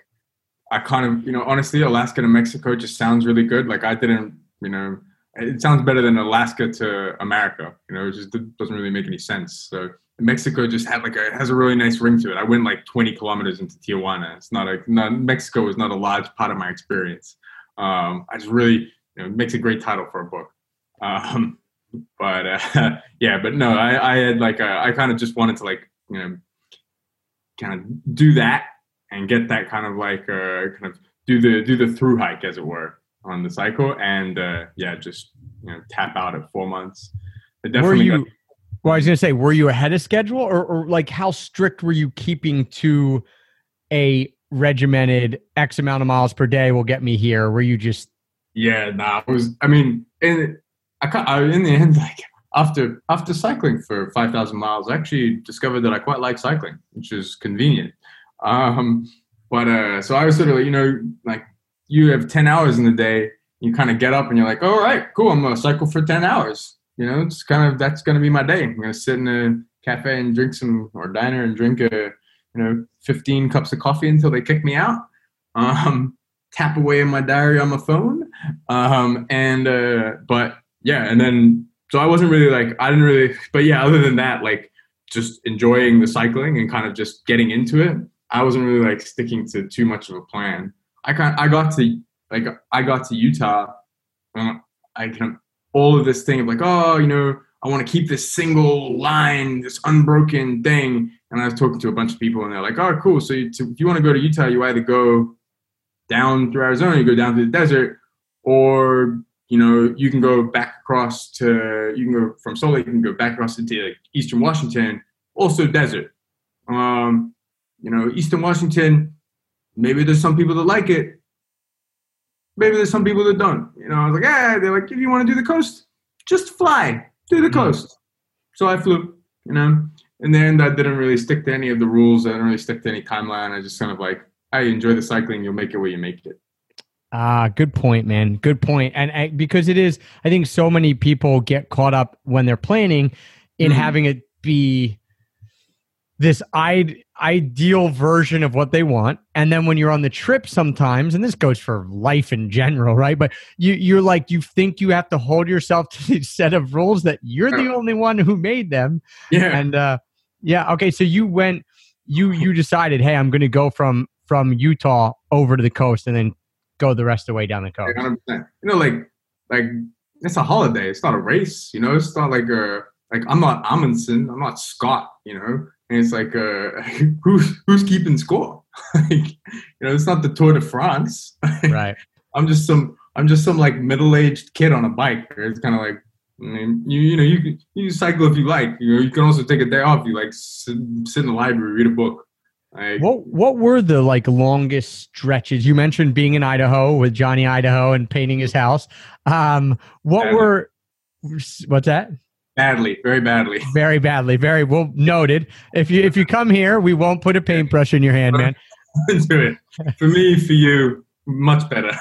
I kind of, you know, honestly, Alaska to Mexico just sounds really good. Like I didn't, you know, it sounds better than Alaska to America, you know, it just doesn't really make any sense. So Mexico just had like it has a really nice ring to it. I went like 20 kilometers into Tijuana. It's Mexico was not a large part of my experience. I just really, you know, it makes a great title for a book. I kind of just wanted to like, you know, kind of do that and get that kind of like, kind of do the through hike as it were on the cycle and, just, you know, tap out at 4 months. Were you ahead of schedule or like how strict were you keeping to a regimented X amount of miles per day will get me here? Were you just... Yeah, nah, it was, I mean, in the end, like after cycling for 5,000 miles, I actually discovered that I quite like cycling, which is convenient. So I was sort of, you know, like you have 10 hours in the day, you kind of get up and you're like, all right, cool, I'm going to cycle for 10 hours. You know, it's kind of, that's going to be my day. I'm going to sit in a cafe and drink diner and drink 15 cups of coffee until they kick me out. Tap away in my diary on my phone. And then So I wasn't really like, I didn't really, but yeah, other than that, like just enjoying the cycling and kind of just getting into it. I wasn't really like sticking to too much of a plan. I got to Utah and I kind of, all of this thing of like, oh, you know, I want to keep this single line, this unbroken thing. And I was talking to a bunch of people and they're like, oh, cool. So if you want to go to Utah, you either go down through Arizona, you go down through the desert, or, you know, you can go back across to, you can go from Salt Lake, you can go back across into like Eastern Washington, also desert. You know, Eastern Washington, maybe there's some people that like it. Maybe there's some people that don't. You know, I was like, yeah, they're like, if you want to do the coast, just fly to the coast. So I flew, you know, and then I didn't really stick to any of the rules. I didn't really stick to any timeline. I just kind of like, I enjoy the cycling. You'll make it where you make it. Ah, good point, man. Good point. And because it is, I think so many people get caught up when they're planning in having it be this ideal version of what they want. And then when you're on the trip sometimes, and this goes for life in general, right? But you're like, you think you have to hold yourself to this set of rules that you're the only one who made them. Yeah. And yeah. Okay. So you decided, hey, I'm going to go from Utah over to the coast and then go the rest of the way down the coast. 100%. You know, like it's a holiday. It's not a race, you know, it's not like a, like I'm not Amundsen. I'm not Scott, you know? And it's like, who's keeping score? Like, you know, it's not the Tour de France. Right. I'm just some like middle-aged kid on a bike. It's kind of like, I mean, you know, you can cycle if you like. You know, you can also take a day off. You like sit in the library, read a book. Like, what were the like longest stretches? You mentioned being in Idaho with Johnny Idaho and painting his house. What's that? Badly, very badly. Very badly, very well noted. If you come here, we won't put a paintbrush in your hand, man. Do it. For me, for you, much better.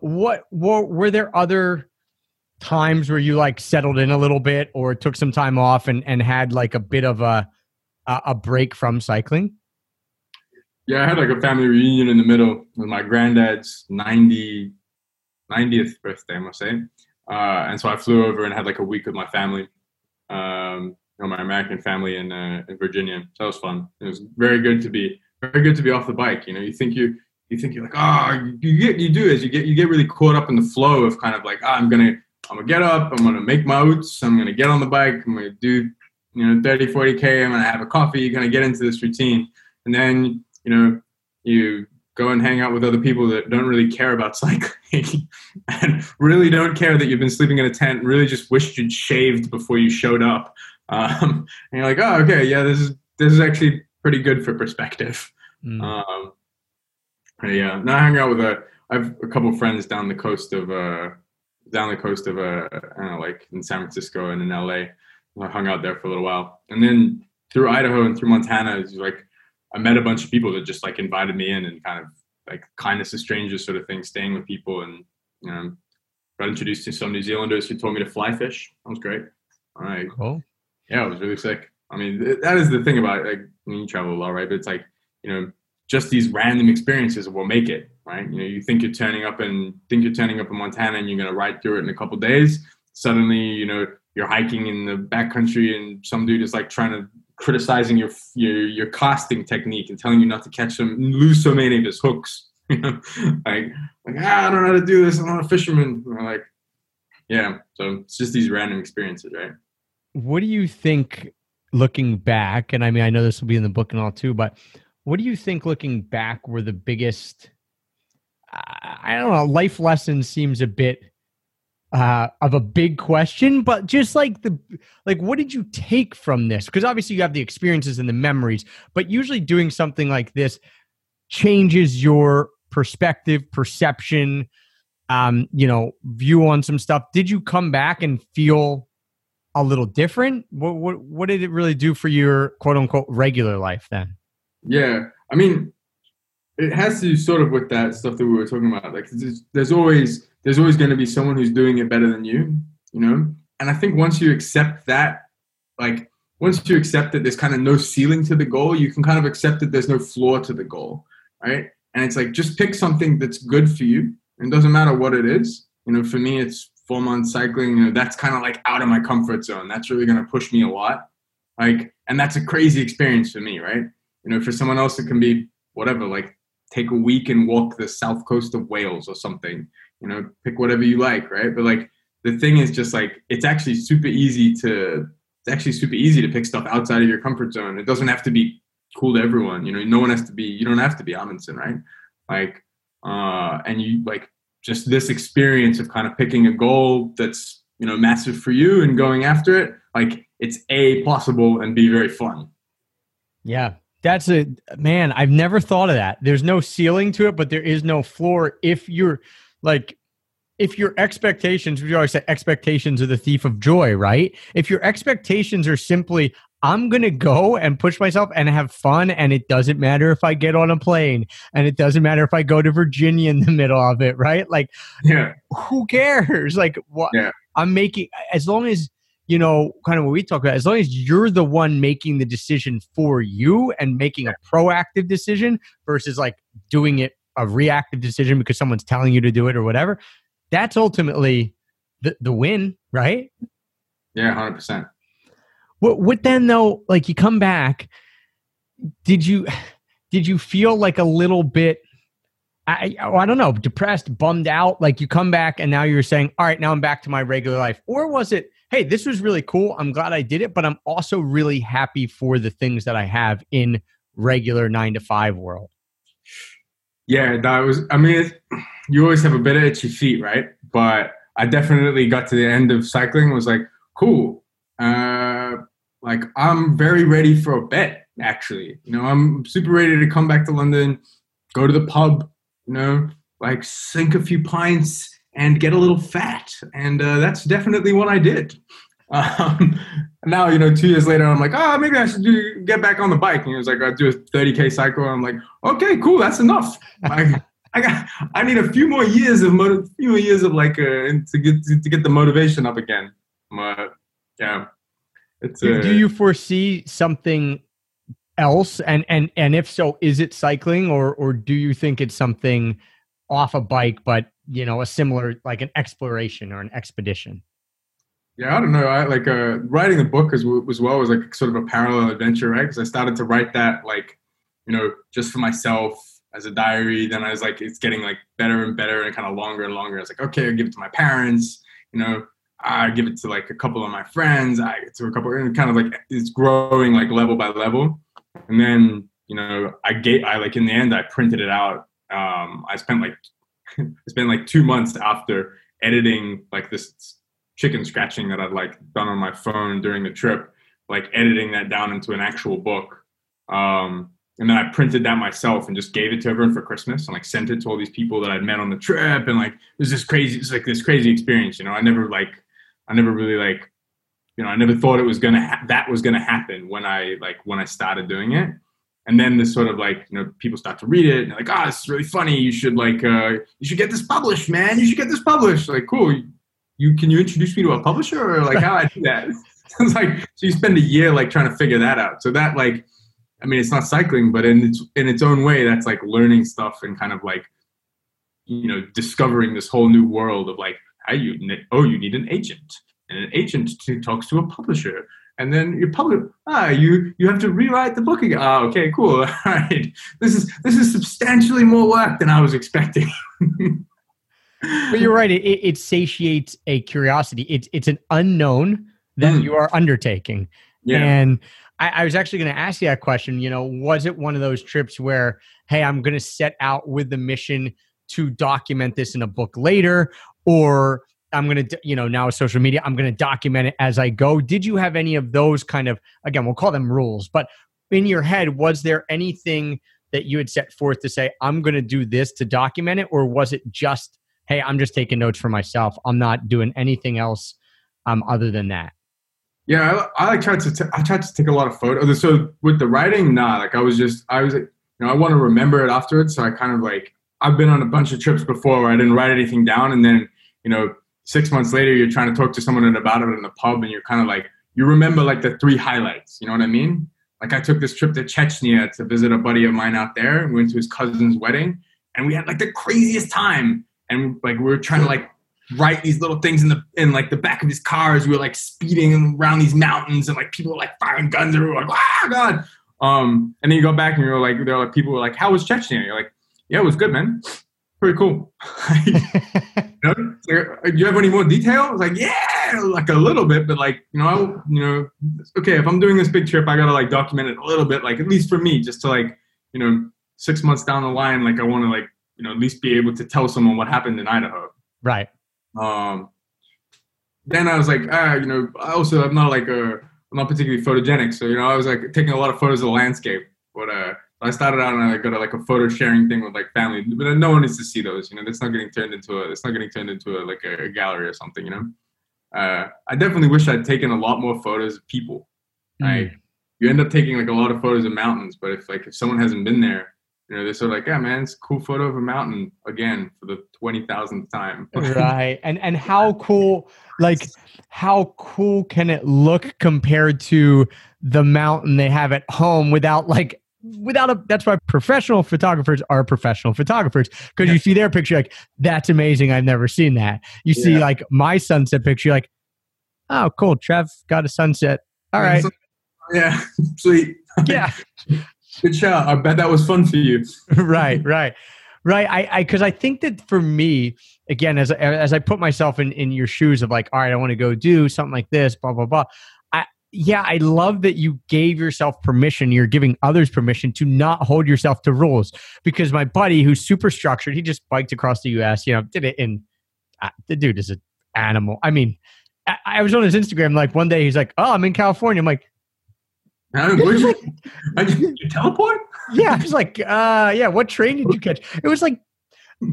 What were there other times where you like settled in a little bit or took some time off and had like a bit of a break from cycling? Yeah, I had like a family reunion in the middle with my granddad's 90th birthday, I must say. And so I flew over and had like a week with my family, you know, my American family in Virginia. So that was fun. It was very good to be off the bike. You know, you think you're like, oh, you get really caught up in the flow of kind of like, oh, I'm gonna get up, I'm gonna make my oats, I'm gonna get on the bike, I'm gonna do, you know, 30, 40K, I'm gonna have a coffee, you're gonna get into this routine. And then, you know, you go and hang out with other people that don't really care about cycling and really don't care that you've been sleeping in a tent and really just wished you'd shaved before you showed up. And you're like, oh, okay, yeah, this is actually pretty good for perspective. Yeah, now I hang out with I have a couple of friends down the coast of I don't know, like in San Francisco and in LA. I hung out there for a little while. And then through Idaho and through Montana, it's like, I met a bunch of people that just like invited me in and kind of like kindness to strangers sort of thing, staying with people. And, you know, got introduced to some New Zealanders who told me to fly fish. That was great. All right. Cool. Yeah, it was really sick. I mean, that is the thing about like when you travel a lot, right? But it's like, you know, just these random experiences will make it, right? You know, you think you're turning up in Montana and you're going to ride through it in a couple of days. Suddenly, you know, you're hiking in the backcountry and some dude is like trying to criticizing your casting technique and telling you not to catch them, lose so many of his hooks. You know, I don't know how to do this. I'm not a fisherman. And like, yeah. So it's just these random experiences, right? What do you think looking back? And I mean, I know this will be in the book and all too, but what do you think looking back were the biggest, I don't know, life lesson seems a bit of a big question, but just like what did you take from this? Because obviously you have the experiences and the memories, but usually doing something like this changes your perspective, perception, you know, view on some stuff. Did you come back and feel a little different? What did it really do for your quote unquote regular life then? Yeah, I mean, it has to do sort of with that stuff that we were talking about. Like there's always going to be someone who's doing it better than you, you know? And I think once you accept that, like once you accept that there's kind of no ceiling to the goal, you can kind of accept that there's no floor to the goal, right? And it's like, just pick something that's good for you. And it doesn't matter what it is. You know, for me, it's 4 months cycling, you know, that's kind of like out of my comfort zone. That's really going to push me a lot. Like, and that's a crazy experience for me, right? You know, for someone else, it can be whatever, like take a week and walk the south coast of Wales or something, you know, pick whatever you like, right? But like, the thing is just like, it's actually super easy to pick stuff outside of your comfort zone. It doesn't have to be cool to everyone. You know, no one has to be, you don't have to be Amundsen, right? Like, and you like, just this experience of kind of picking a goal that's, you know, massive for you and going after it. Like, it's A, possible, and B, very fun. Yeah. That's a, man, I've never thought of that. There's no ceiling to it, but there is no floor. If you're like, if your expectations, we always say expectations are the thief of joy, right? If your expectations are simply, I'm going to go and push myself and have fun, and it doesn't matter if I get on a plane, and it doesn't matter if I go to Virginia in the middle of it, right? Like, yeah. Who cares? Like, what? Yeah. I'm making, as long as, you know, kind of what we talk about, as long as you're the one making the decision for you and making a proactive decision versus like doing it a reactive decision because someone's telling you to do it or whatever, that's ultimately the win, right? Yeah, 100%. What then though, like you come back, did you feel like a little bit, I don't know, depressed, bummed out? Like you come back and now you're saying, all right, now I'm back to my regular life. Or was it, hey, this was really cool, I'm glad I did it, but I'm also really happy for the things that I have in regular 9-to-5 world? Yeah, that was, I mean, you always have a bit of itchy feet, right? But I definitely got to the end of cycling, was like, cool. Like I'm very ready for a bet, actually. You know, I'm super ready to come back to London, go to the pub, you know, like sink a few pints and get a little fat. And that's definitely what I did. Now, you know, 2 years later, I'm like, oh, maybe I should get back on the bike. And it was like, I do a 30K cycle. And I'm like, okay, cool, that's enough. Like, I need a few more years of to get the motivation up again. Yeah. It's do you foresee something else? And if so, is it cycling, or do you think it's something off a bike, but, you know, a similar, like an exploration or an expedition? Yeah, I don't know. I like writing the book as well was like sort of a parallel adventure, right? Because I started to write that, like, you know, just for myself as a diary. Then I was like, it's getting like better and better and kind of longer and longer. I was like, okay, I give it to my parents, you know, I give it to like a couple of my friends, and kind of like it's growing like level by level. And then, you know, in the end, I printed it out. I spent like 2 months after editing like this chicken scratching that I'd like done on my phone during the trip, like editing that down into an actual book. And then I printed that myself and just gave it to everyone for Christmas and like sent it to all these people that I'd met on the trip. And like, it was this crazy experience, you know, I never thought it was going to, that was going to happen when I started doing it. And then this sort of like, you know, people start to read it and they're like, this is really funny. You should like, you should get this published, man. You should get this published. Like, cool. Can you introduce me to a publisher, or like how I do that? It's like, so you spend a year like trying to figure that out. So that like, I mean, it's not cycling, but in its own way, that's like learning stuff and kind of like, you know, discovering this whole new world of like, you need an agent, and an agent talks to a publisher. And then you have to rewrite the book again. Ah, okay, cool. All right. This is substantially more work than I was expecting. But you're right. It satiates a curiosity. It's an unknown that you are undertaking. Yeah. And I was actually going to ask you that question. You know, was it one of those trips where, hey, I'm going to set out with the mission to document this in a book later, or I'm going to, you know, now with social media, I'm going to document it as I go? Did you have any of those kind of, again, we'll call them rules, but in your head, was there anything that you had set forth to say, I'm going to do this to document it? Or was it just, hey, I'm just taking notes for myself, I'm not doing anything else other than that? Yeah, I tried to take a lot of photos. So with the writing, I want to remember it afterwards. So I kind of like, I've been on a bunch of trips before where I didn't write anything down, and then, you know, 6 months later, you're trying to talk to someone about it in the pub, and you're kind of like, you remember like the three highlights. You know what I mean? Like I took this trip to Chechnya to visit a buddy of mine out there, and went to his cousin's wedding, and we had like the craziest time. And like we were trying to like write these little things in like the back of his car as we were like speeding around these mountains, and like people were like firing guns and we were like, ah, God. And then you go back and you're like, there are like people were like, how was Chechnya? You're like, yeah, it was good, man. Pretty cool. Do you have any more details? Like, yeah, like a little bit, but like, okay, if I'm doing this big trip, I got to like document it a little bit, like at least for me, just to like, 6 months down the line, like I want to like, at least be able to tell someone what happened in Idaho. Right. Then I was like, I'm not particularly photogenic. So, I was like taking a lot of photos of the landscape, but, I started out and I got like a photo sharing thing with like family, but no one needs to see those, it's not getting turned into like a gallery or something, I definitely wish I'd taken a lot more photos of people. Like you end up taking like a lot of photos of mountains, but if someone hasn't been there, they're sort of like, yeah, man, it's a cool photo of a mountain again for the 20,000th time. Right. And how cool can it look compared to the mountain they have at home that's why professional photographers are professional photographers, because you see their picture like, that's amazing, I've never seen that. You see like my sunset picture, you're like, oh cool, Trev got a sunset, all right, yeah, sweet, yeah, good shot, I bet that was fun for you. right I because I think that for me, again, as I put myself in your shoes of like, all right, I want to go do something like this, blah blah blah. Yeah, I love that you gave yourself permission. You're giving others permission to not hold yourself to rules. Because my buddy, who's super structured, he just biked across the U.S. Did it in. The dude is an animal. I mean, I was on his Instagram. Like one day, he's like, "Oh, I'm in California." I'm like, "Did you teleport?" Yeah, I was like, yeah. What train did you catch?" It was like,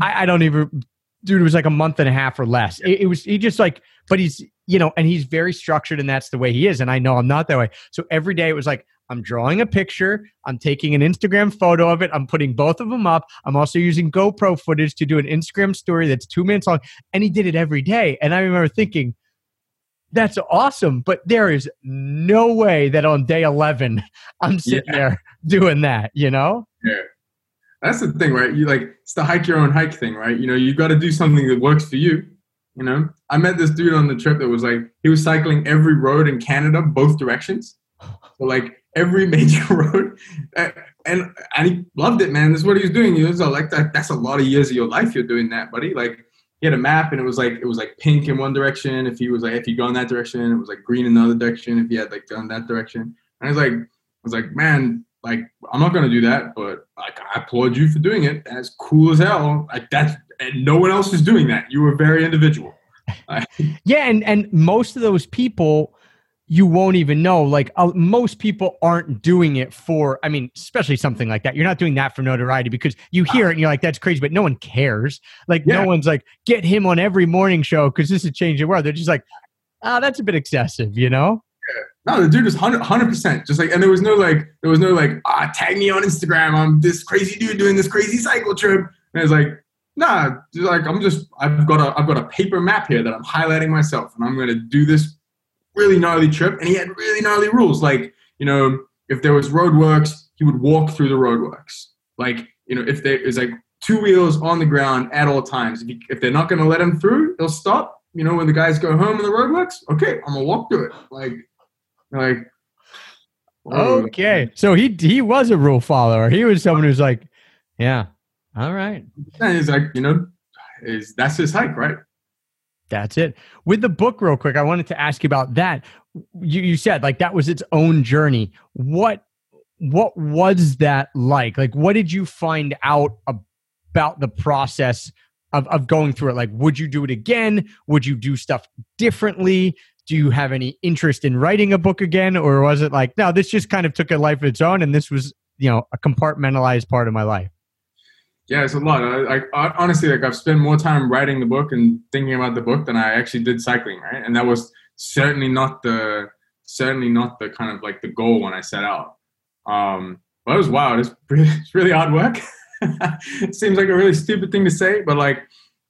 I don't even. Dude, it was like a month and a half or less. It was, he just like, but he's, and he's very structured and that's the way he is. And I know I'm not that way. So every day it was like, I'm drawing a picture. I'm taking an Instagram photo of it. I'm putting both of them up. I'm also using GoPro footage to do an Instagram story that's 2 minutes long. And he did it every day. And I remember thinking, that's awesome. But there is no way that on day 11, I'm sitting there doing that, Yeah. That's the thing, right? It's the hike your own hike thing, right? You got to do something that works for you, I met this dude on the trip that was like, he was cycling every road in Canada, both directions. So like every major road. And he loved it, man. This is what he was doing. He was like, that's a lot of years of your life you're doing that, buddy. Like he had a map and it was like pink in one direction. If he'd gone that direction, it was like green in the other direction. If he had like done that direction. And I was like, man, like, I'm not going to do that, but like, I applaud you for doing it. That's cool as hell. Like and no one else is doing that. You were very individual. Yeah. And most of those people, you won't even know, like most people aren't doing it for, especially something like that. You're not doing that for notoriety because you hear it and you're like, that's crazy, but no one cares. Like no one's like, get him on every morning show because this is changing the world. They're just like, oh, that's a bit excessive, Yeah. No, the dude was 100%. Just like, and there was no like, tag me on Instagram. I'm this crazy dude doing this crazy cycle trip. And I was like, nah, just like, I've got a paper map here that I'm highlighting myself and I'm going to do this really gnarly trip. And he had really gnarly rules. Like, if there was roadworks, he would walk through the roadworks. Like, if there is like two wheels on the ground at all times, if they're not going to let him through, he'll stop. When the guys go home and the roadworks, okay, I'm going to walk through it. Like, okay. So he was a rule follower. He was someone who's like, yeah, all right. And he's like, that's his hike, right? That's it. With the book real quick, I wanted to ask you about that. You said like that was its own journey. What was that like? Like, what did you find out about the process of going through it? Like, would you do it again? Would you do stuff differently? Do you have any interest in writing a book again? Or was it like, no, this just kind of took a life of its own and this was, a compartmentalized part of my life? Yeah, it's a lot. I honestly, like I've spent more time writing the book and thinking about the book than I actually did cycling, right? And that was certainly not the kind of like the goal when I set out. But it was wild. It's really hard work. It seems like a really stupid thing to say, but like,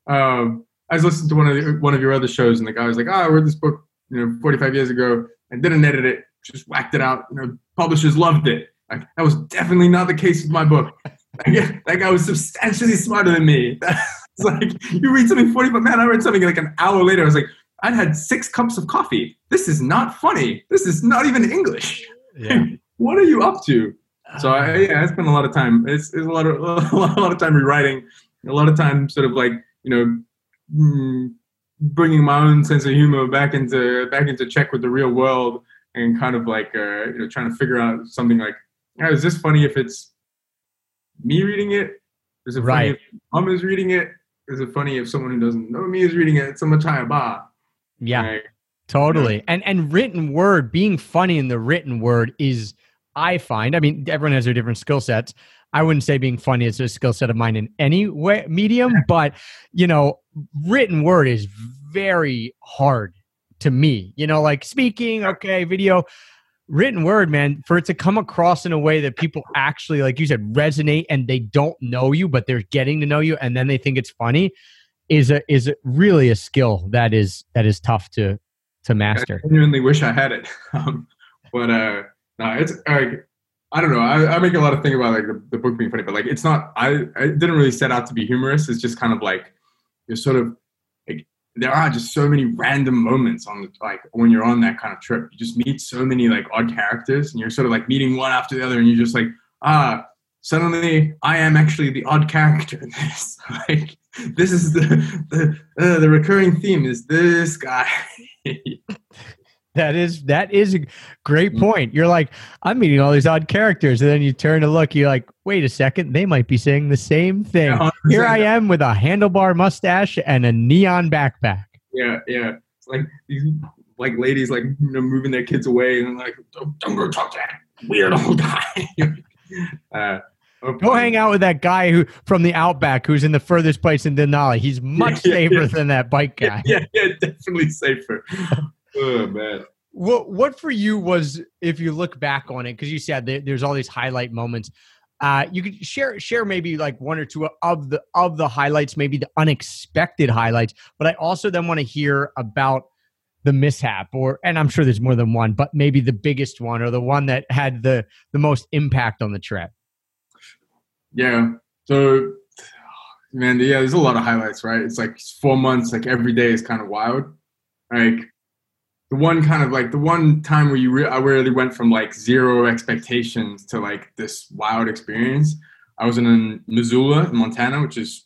I was listening to one of your other shows and the guy was like, I read this book, 45 years ago and didn't edit it, just whacked it out. Publishers loved it. Like, that was definitely not the case with my book. That guy was substantially smarter than me. It's like, you read something 40, but man, I read something like an hour later. I was like, I'd had 6 cups of coffee. This is not funny. This is not even English. Yeah. What are you up to? So I spent a lot of time. It's a lot of time rewriting, a lot of time sort of like, bringing my own sense of humor back into check with the real world, and kind of like trying to figure out something like, is this funny if it's me reading it? Is it funny if mom is reading it? Is it funny if someone who doesn't know me is reading it? It's a much higher bar. Yeah, right? Totally. Yeah. And written word, being funny in the written word is, I find, I mean, everyone has their different skill sets. I wouldn't say being funny is a skill set of mine in any way, medium, but, written word is very hard to me. Like speaking, okay, video, written word, man, for it to come across in a way that people actually, like you said, resonate, and they don't know you, but they're getting to know you, and then they think it's funny, is really a skill that is tough to master. I genuinely wish I had it, but. No, it's like, I don't know. I make a lot of thing about like the book being funny, but like, it's not, I didn't really set out to be humorous. It's just kind of like, you're sort of like, there are just so many random moments on when you're on that kind of trip, you just meet so many like odd characters, and you're sort of like meeting one after the other, and you're just like, suddenly I am actually the odd character in this. Like, this is the recurring theme is this guy. That is a great point. You're like, I'm meeting all these odd characters. And then you turn to look, you're like, wait a second, they might be saying the same thing. Yeah, here I am with a handlebar mustache and a neon backpack. Yeah, yeah. It's like these ladies moving their kids away, and like, don't go talk to that weird old guy. Go hang out with that guy who from the Outback who's in the furthest place in Denali. He's much safer than that bike guy. Yeah, definitely safer. Oh, man. What for you was, if you look back on it, because you said there's all these highlight moments, you could share maybe like one or two of the highlights, maybe the unexpected highlights, but I also then want to hear about the mishap, and I'm sure there's more than one, but maybe the biggest one or the one that had the most impact on the trip. Yeah. So, man, there's a lot of highlights, right? It's like 4 months, like every day is kind of wild. Like, the one time where I really went from like zero expectations to like this wild experience. I was in Missoula, Montana, which is,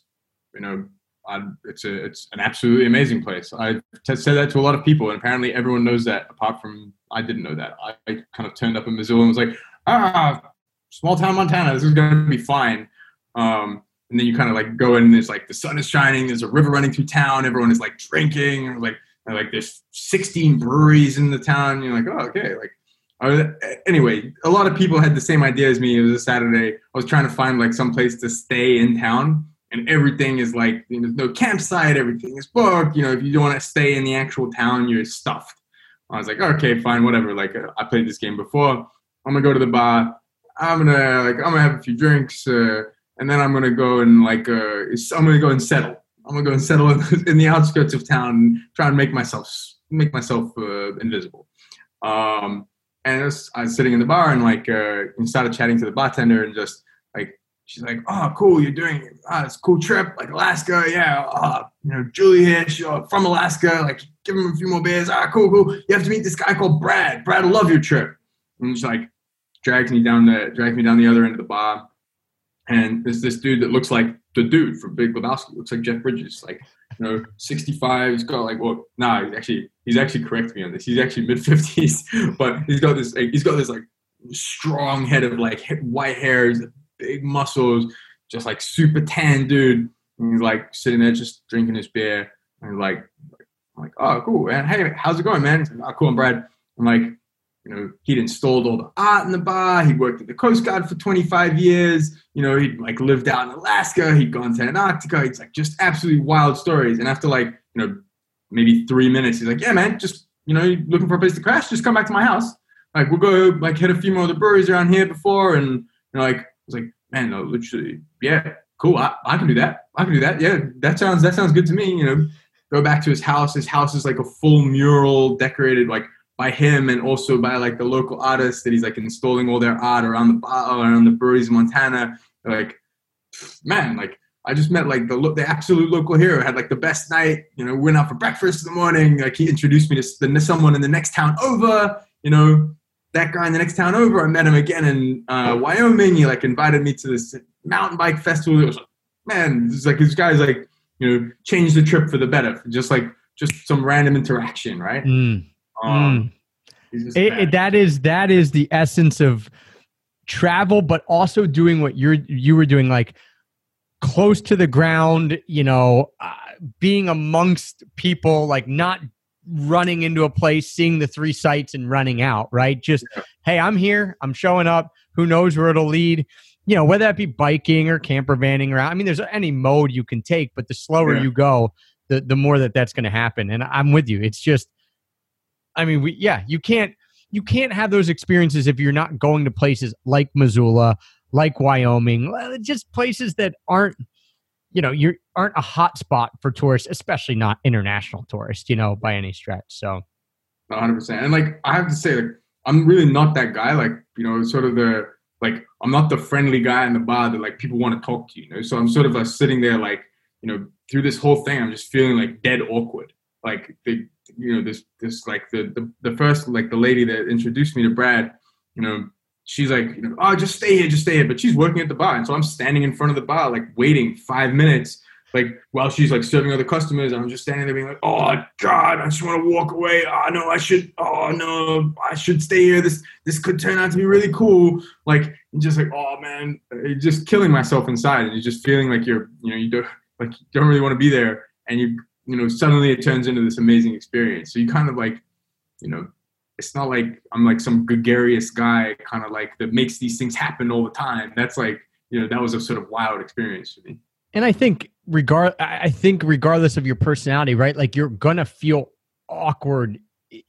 it's an absolutely amazing place. I said that to a lot of people, and apparently everyone knows that, apart from, I didn't know that. I kind of turned up in Missoula and was like, small town Montana, this is going to be fine. And then you kind of like go in, and there's like the sun is shining, there's a river running through town, everyone is like drinking, and like there's 16 breweries in the town. You're like, oh, okay. Anyway, a lot of people had the same idea as me. It was a Saturday. I was trying to find like some place to stay in town, and everything is like, there's no campsite. Everything is booked. If you don't want to stay in the actual town, you're stuffed. I was like, okay, fine, whatever. Like I played this game before. I'm gonna go to the bar. I'm gonna have a few drinks, and then I'm gonna go and settle. I'm gonna go and settle in the outskirts of town and try and make myself invisible. And I was sitting in the bar and started chatting to the bartender, and just like, she's like, "Oh, cool, you're doing it. It's a cool trip, like Alaska, yeah. Julie here, she's from Alaska. Like, give him a few more beers. Cool. You have to meet this guy called Brad. Brad will love your trip." And she's like, drags me down the other end of the bar, and there's this dude that looks like the dude from Big Lebowski, looks like Jeff Bridges, 65. He's got he's actually corrected me on this. He's actually mid-50s, but he's got this strong head of like white hair, big muscles, just like super tan dude. And he's like sitting there just drinking his beer, and I'm like, "Oh, cool, man. Hey, how's it going, man?" He's like, "Oh, cool, I'm Brad." I'm like, he'd installed all the art in the bar. He worked at the Coast Guard for 25 years. He'd lived out in Alaska. He'd gone to Antarctica. It's like just absolutely wild stories. And after maybe 3 minutes, he's like, "Yeah, man, just, looking for a place to crash? Just come back to my house. Like, we'll go hit a few more of the breweries around here before." And I was like, "Man, no, literally, yeah, cool. I can do that. Yeah, that sounds good to me." Go back to his house. His house is like a full mural decorated by him, and also by the local artists that he's installing all their art around the breweries in Montana. Like, man, I just met like the absolute local hero. I had like the best night, you know, went out for breakfast in the morning. Like he introduced me to someone in the next town over, you know, that guy in the next town over. I met him again in Wyoming. He like invited me to this mountain bike festival. It was like, man, it's like this guy's like, you know, changed the trip for the better. Just like, just some random interaction. Right. That is the essence of travel, but also doing what you were doing, like, close to the ground, you know, being amongst people, like not running into a place, seeing the three sites and running out, right? Just, hey, I'm here, I'm showing up, who knows where it'll lead, you know, whether that be biking or camper vanning around. I mean, there's any mode you can take, but the slower you go, the more that's going to happen. And I'm with you. It's just, I mean, you can't have those experiences if you're not going to places like Missoula, like Wyoming, just places that aren't, you know, aren't a hot spot for tourists, especially not international tourists, you know, by any stretch. So 100%. And like, I have to say, like, I'm really not that guy. Like, you know, sort of I'm not the friendly guy in the bar that like people want to talk to, you know? So I'm sort of sitting there, like, you know, through this whole thing, I'm just feeling like dead awkward. Like the first, like the lady that introduced me to Brad, you know, she's like, you know, oh, just stay here. But she's working at the bar. And so I'm standing in front of the bar, like waiting 5 minutes, like while she's like serving other customers. And I'm just standing there being like, oh God, I just want to walk away. I should stay here. This could turn out to be really cool. Like, just like, oh man, just killing myself inside. And you're just feeling like you don't really want to be there. And you know, suddenly it turns into this amazing experience. So you kind of like, you know, it's not like I'm like some gregarious guy kind of like that makes these things happen all the time. That's like, you know, that was a sort of wild experience for me. And I think regardless of your personality, right? Like you're going to feel awkward.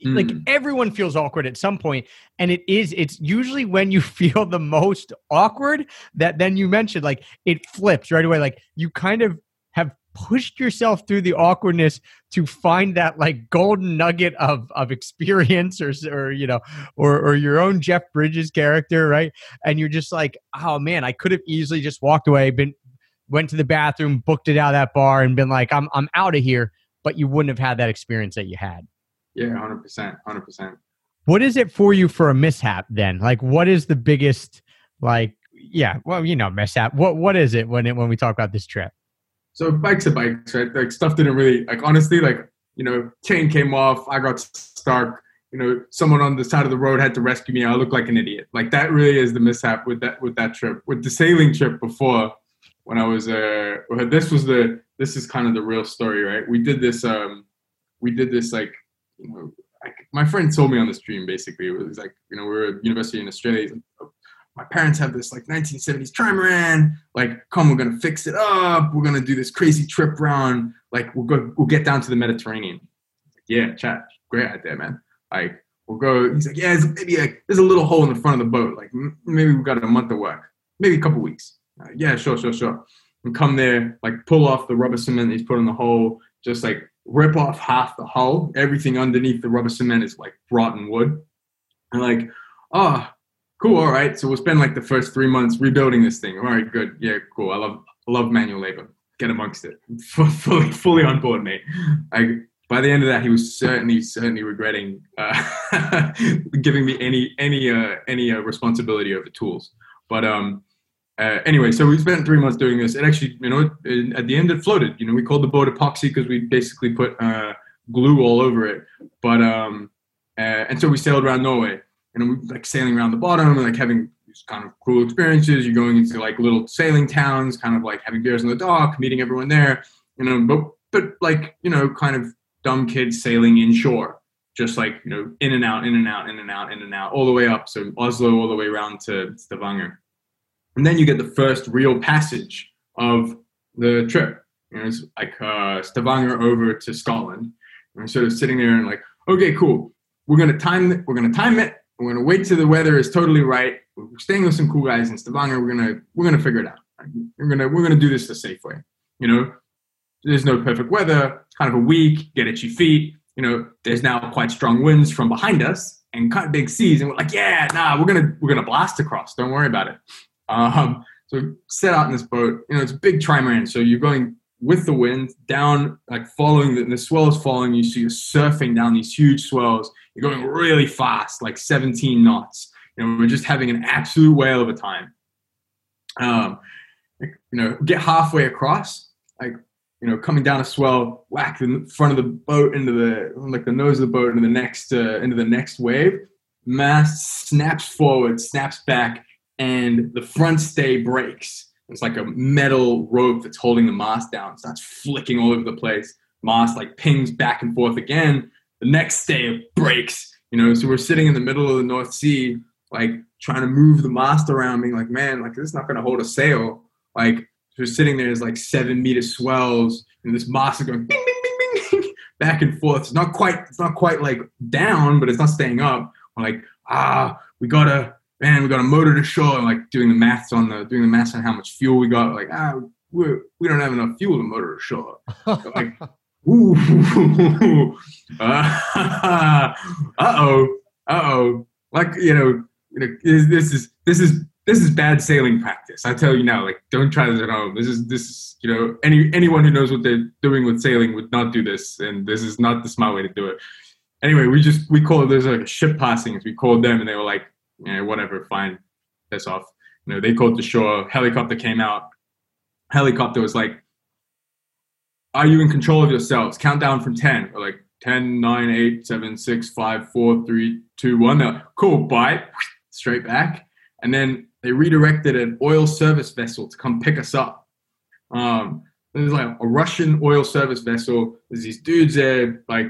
Like everyone feels awkward at some point. And it's usually when you feel the most awkward that then you mentioned, like it flips right away. Like you kind of have pushed yourself through the awkwardness to find that like golden nugget of experience or you know, or your own Jeff Bridges character, right? And you're just like, oh man, I could have easily just walked away, went to the bathroom, booked it out of that bar and been like, I'm out of here. But you wouldn't have had that experience that you had. Yeah, 100%. What is it for you for a mishap then? Like what is the biggest, like, yeah, well, you know, mishap. What is it when we talk about this trip? So bikes are bikes, right? Like stuff didn't really, like honestly, like, you know, chain came off. I got stuck. You know, someone on the side of the road had to rescue me. I looked like an idiot. Like that really is the mishap with that trip, with the sailing trip before when I was, this is kind of the real story, right? We did this like, you know, like my friend sold me on this dream basically. It was like, you know, we were at university in Australia. My parents have this like 1970s trimaran, like, come, we're going to fix it up. We're going to do this crazy trip round. Like we'll get down to the Mediterranean. Like, yeah, chat. Great idea, man. Like we'll go. He's like, yeah, maybe like, there's a little hole in the front of the boat. Like maybe we've got a month of work, maybe a couple weeks. Like, yeah, sure. And come there, like pull off the rubber cement that he's put in the hole, just like rip off half the hull. Everything underneath the rubber cement is like rotten wood. And like, oh, cool. All right. So we'll spend like the first 3 months rebuilding this thing. All right. Good. Yeah. Cool. I love manual labor. Get amongst it. Fully on board, mate. Like by the end of that, he was certainly regretting giving me any responsibility over tools. But anyway, so we spent 3 months doing this. It actually, you know, at the end it floated. You know, we called the boat epoxy because we basically put glue all over it. But and so we sailed around Norway. And we're like sailing around the bottom and like having these kind of cool experiences. You're going into like little sailing towns, kind of like having beers on the dock, meeting everyone there, you know, but like, you know, kind of dumb kids sailing inshore, just like, you know, in and out, all the way up. So Oslo, all the way around to Stavanger. And then you get the first real passage of the trip. You know, it's like Stavanger over to Scotland. And I'm sort of sitting there and like, okay, cool. We're going to time it. We're going to wait till the weather is totally right. We're staying with some cool guys in Stavanger. We're going to figure it out. We're going to do this the safe way. You know, there's no perfect weather. It's kind of a week, get itchy feet. You know, there's now quite strong winds from behind us and kind of big seas. And we're like, yeah, nah, we're going to blast across. Don't worry about it. So we set out in this boat. You know, it's a big trimaran, so you're going with the wind down, like following the swell is following you. So you're surfing down these huge swells. You're going really fast, like 17 knots. You know, we're just having an absolute whale of a time. You know, get halfway across, like, you know, coming down a swell, whack the front of the boat into the, like the nose of the boat into the next wave. Mast snaps forward, snaps back, and the front stay breaks. It's like a metal rope that's holding the mast down. It starts flicking all over the place. Mast like pings back and forth again. The next stay breaks, you know, so we're sitting in the middle of the North Sea, like trying to move the mast around, being like, man, like this is not going to hold a sail. Like so we're sitting there, there's like 7 meter swells, and this mast is going bing, bing, bing, bing, bing, back and forth. It's not quite like down, but it's not staying up. We're like, we got to motor to shore, and like doing the maths on how much fuel we got. Like, we don't have enough fuel to motor to shore. So like, ooh, uh oh. Like, you know, this is bad sailing practice. I tell you now, like, don't try this at home. This is, you know, anyone who knows what they're doing with sailing would not do this, and this is not the smart way to do it. Anyway, we called, there's like a ship passing, so we called them, and they were like, you know, whatever, fine, piss off. You know, they called to shore. Helicopter came out. Helicopter was like, are you in control of yourselves? Count down from 10. We're like, 10, 9, 8, 7, 6, 5, 4, 3, 2, 1. They're, cool, bye. Straight back. And then they redirected an oil service vessel to come pick us up. There's like a Russian oil service vessel. There's these dudes there, like,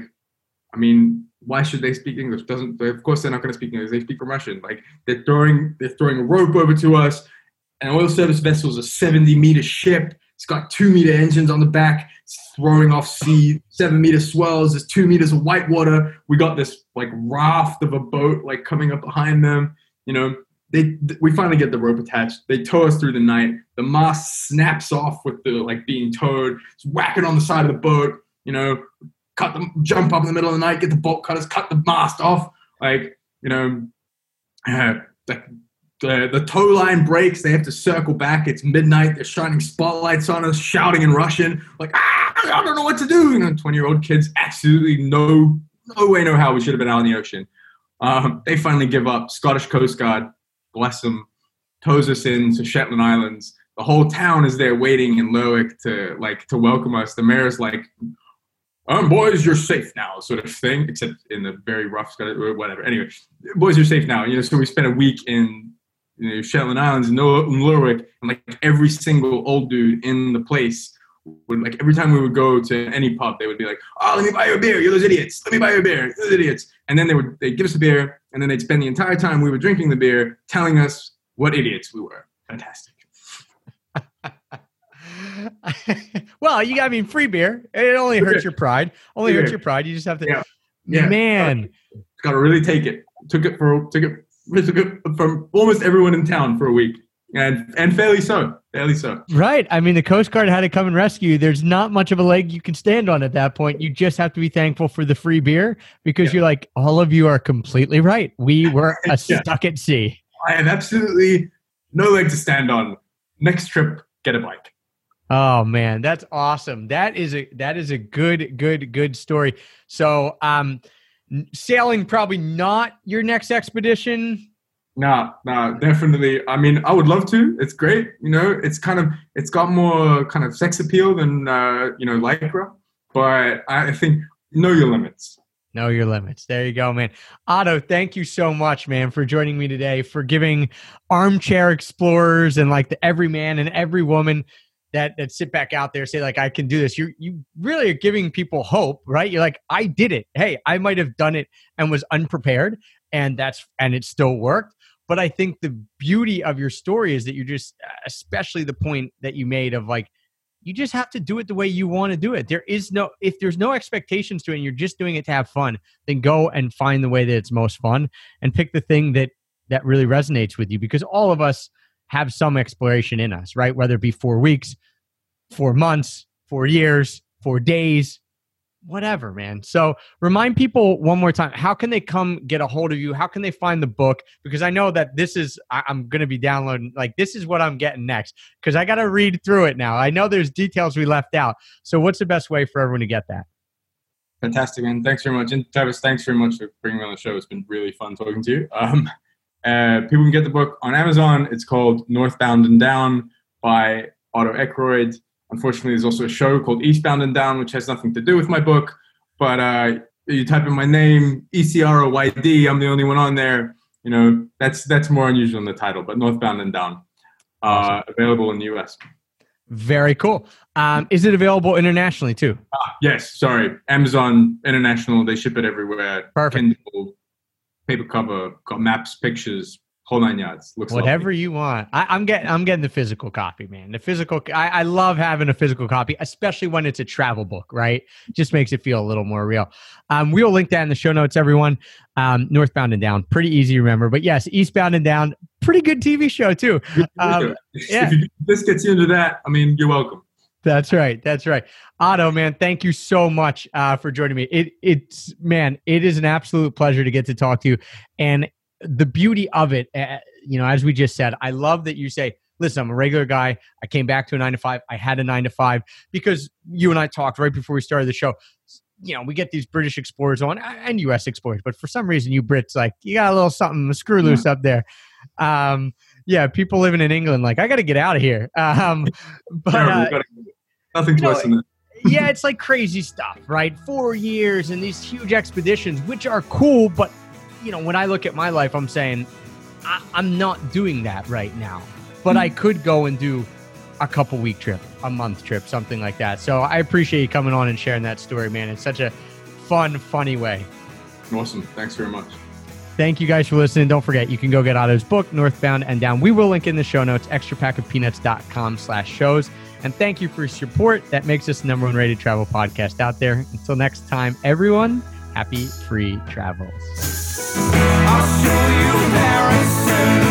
I mean, why should they speak English? Of course they're not going to speak English. They speak Russian. Like they're throwing a rope over to us. An oil service vessel is a 70-meter ship. It's got 2-meter engines on the back. It's throwing off sea, 7-meter swells. There's 2 meters of white water. We got this like raft of a boat, like coming up behind them. You know, we finally get the rope attached. They tow us through the night. The mast snaps off with the, like being towed. It's whacking on the side of the boat, you know, jump up in the middle of the night, get the bolt cutters, cut the mast off. Like, you know, the tow line breaks. They have to circle back. It's midnight. They're shining spotlights on us, shouting in Russian. Like, I don't know what to do. You know, 20-year-old kids, absolutely no way, no how. We should have been out in the ocean. They finally give up. Scottish Coast Guard, bless them, tows us in to Shetland Islands. The whole town is there waiting in Lerwick to welcome us. The mayor's like, boys, you're safe now, sort of thing, except in the very rough, whatever. Anyway, boys, you're safe now. You know, so we spent a week in, you know, Shetland Islands, in Lerwick, and like every single old dude in the place would, like, every time we would go to any pub, they would be like, "Oh, let me buy you a beer, you those idiots. Let me buy you a beer, you those idiots." And then they'd give us a beer, and then they'd spend the entire time we were drinking the beer telling us what idiots we were. Fantastic. Well, you got, I mean, free beer. It only hurts your pride. Only hurts your pride. You just have to. Yeah. Man, got to really take it. Took it from almost everyone in town for a week, and fairly so. Right. I mean, the Coast Guard had to come and rescue. There's not much of a leg you can stand on at that point. You just have to be thankful for the free beer, because you're like, all of you are completely right. We were stuck at sea. I have absolutely no leg to stand on. Next trip, get a bike. Oh man, that's awesome. That is a good story. So, sailing probably not your next expedition. No, definitely. I mean, I would love to. It's great, you know. It's got more kind of sex appeal than you know, lycra. But I think know your limits. Know your limits. There you go, man. Otto, thank you so much, man, for joining me today, for giving armchair explorers and like the every man and every woman that sit back out there, say like, I can do this. You really are giving people hope, right? You're like, I did it. Hey, I might have done it and was unprepared, and it still worked. But I think the beauty of your story is that you just, especially the point that you made of like, you just have to do it the way you want to do it. If there's no expectations to it and you're just doing it to have fun, then go and find the way that it's most fun and pick the thing that really resonates with you, because all of us have some exploration in us, right? Whether it be 4 weeks, 4 months, 4 years, 4 days, whatever, man. So remind people one more time, how can they come get a hold of you? How can they find the book? Because I know that this is, I'm going to be downloading, like this is what I'm getting next because I got to read through it now. I know there's details we left out. So what's the best way for everyone to get that? Fantastic, man. Thanks very much. And Travis, thanks very much for bringing me on the show. It's been really fun talking to you. People can get the book on Amazon. It's called Northbound and Down by Otto Ecroyd. Unfortunately, there's also a show called Eastbound and Down, which has nothing to do with my book. But you type in my name, E-C-R-O-Y-D, I'm the only one on there. You know, that's more unusual than the title, but Northbound and Down, available in the U.S. Very cool. Is it available internationally too? Yes, sorry. Amazon International, they ship it everywhere. Perfect. Kindle, paper cover, got maps, pictures, whole nine yards. Looks whatever lovely. You want. I'm getting the physical copy, man. The physical. I love having a physical copy, especially when it's a travel book, right? Just makes it feel a little more real. We'll link that in the show notes, everyone. Northbound and Down, pretty easy to remember. But yes, Eastbound and Down, pretty good TV show too. Yeah. If this gets you into that, I mean, you're welcome. That's right. That's right. Otto, man, thank you so much for joining me. It's man, it is an absolute pleasure to get to talk to you. And the beauty of it, you know, as we just said, I love that you say, listen, I'm a regular guy. I came back to a 9-to-5. I had a 9-to-5 because you and I talked right before we started the show. You know, we get these British explorers on and U.S. explorers, but for some reason, you Brits, like, you got a little something, a screw loose up there. Yeah, people living in England, like, I got to get out of here. But nothing to us in that. Yeah, it's like crazy stuff, right? 4 years and these huge expeditions, which are cool, but you know, when I look at my life, I'm saying, I'm not doing that right now, but I could go and do a couple week trip, a month trip, something like that. So I appreciate you coming on and sharing that story, man. It's such a fun, funny way. Awesome. Thanks very much. Thank you guys for listening. Don't forget, you can go get Otto's book, Northbound and Down. We will link in the show notes, extrapackofpeanuts.com/shows. And thank you for your support. That makes us the #1 rated travel podcast out there. Until next time, everyone. Happy free travels. I'll show you Paris soon.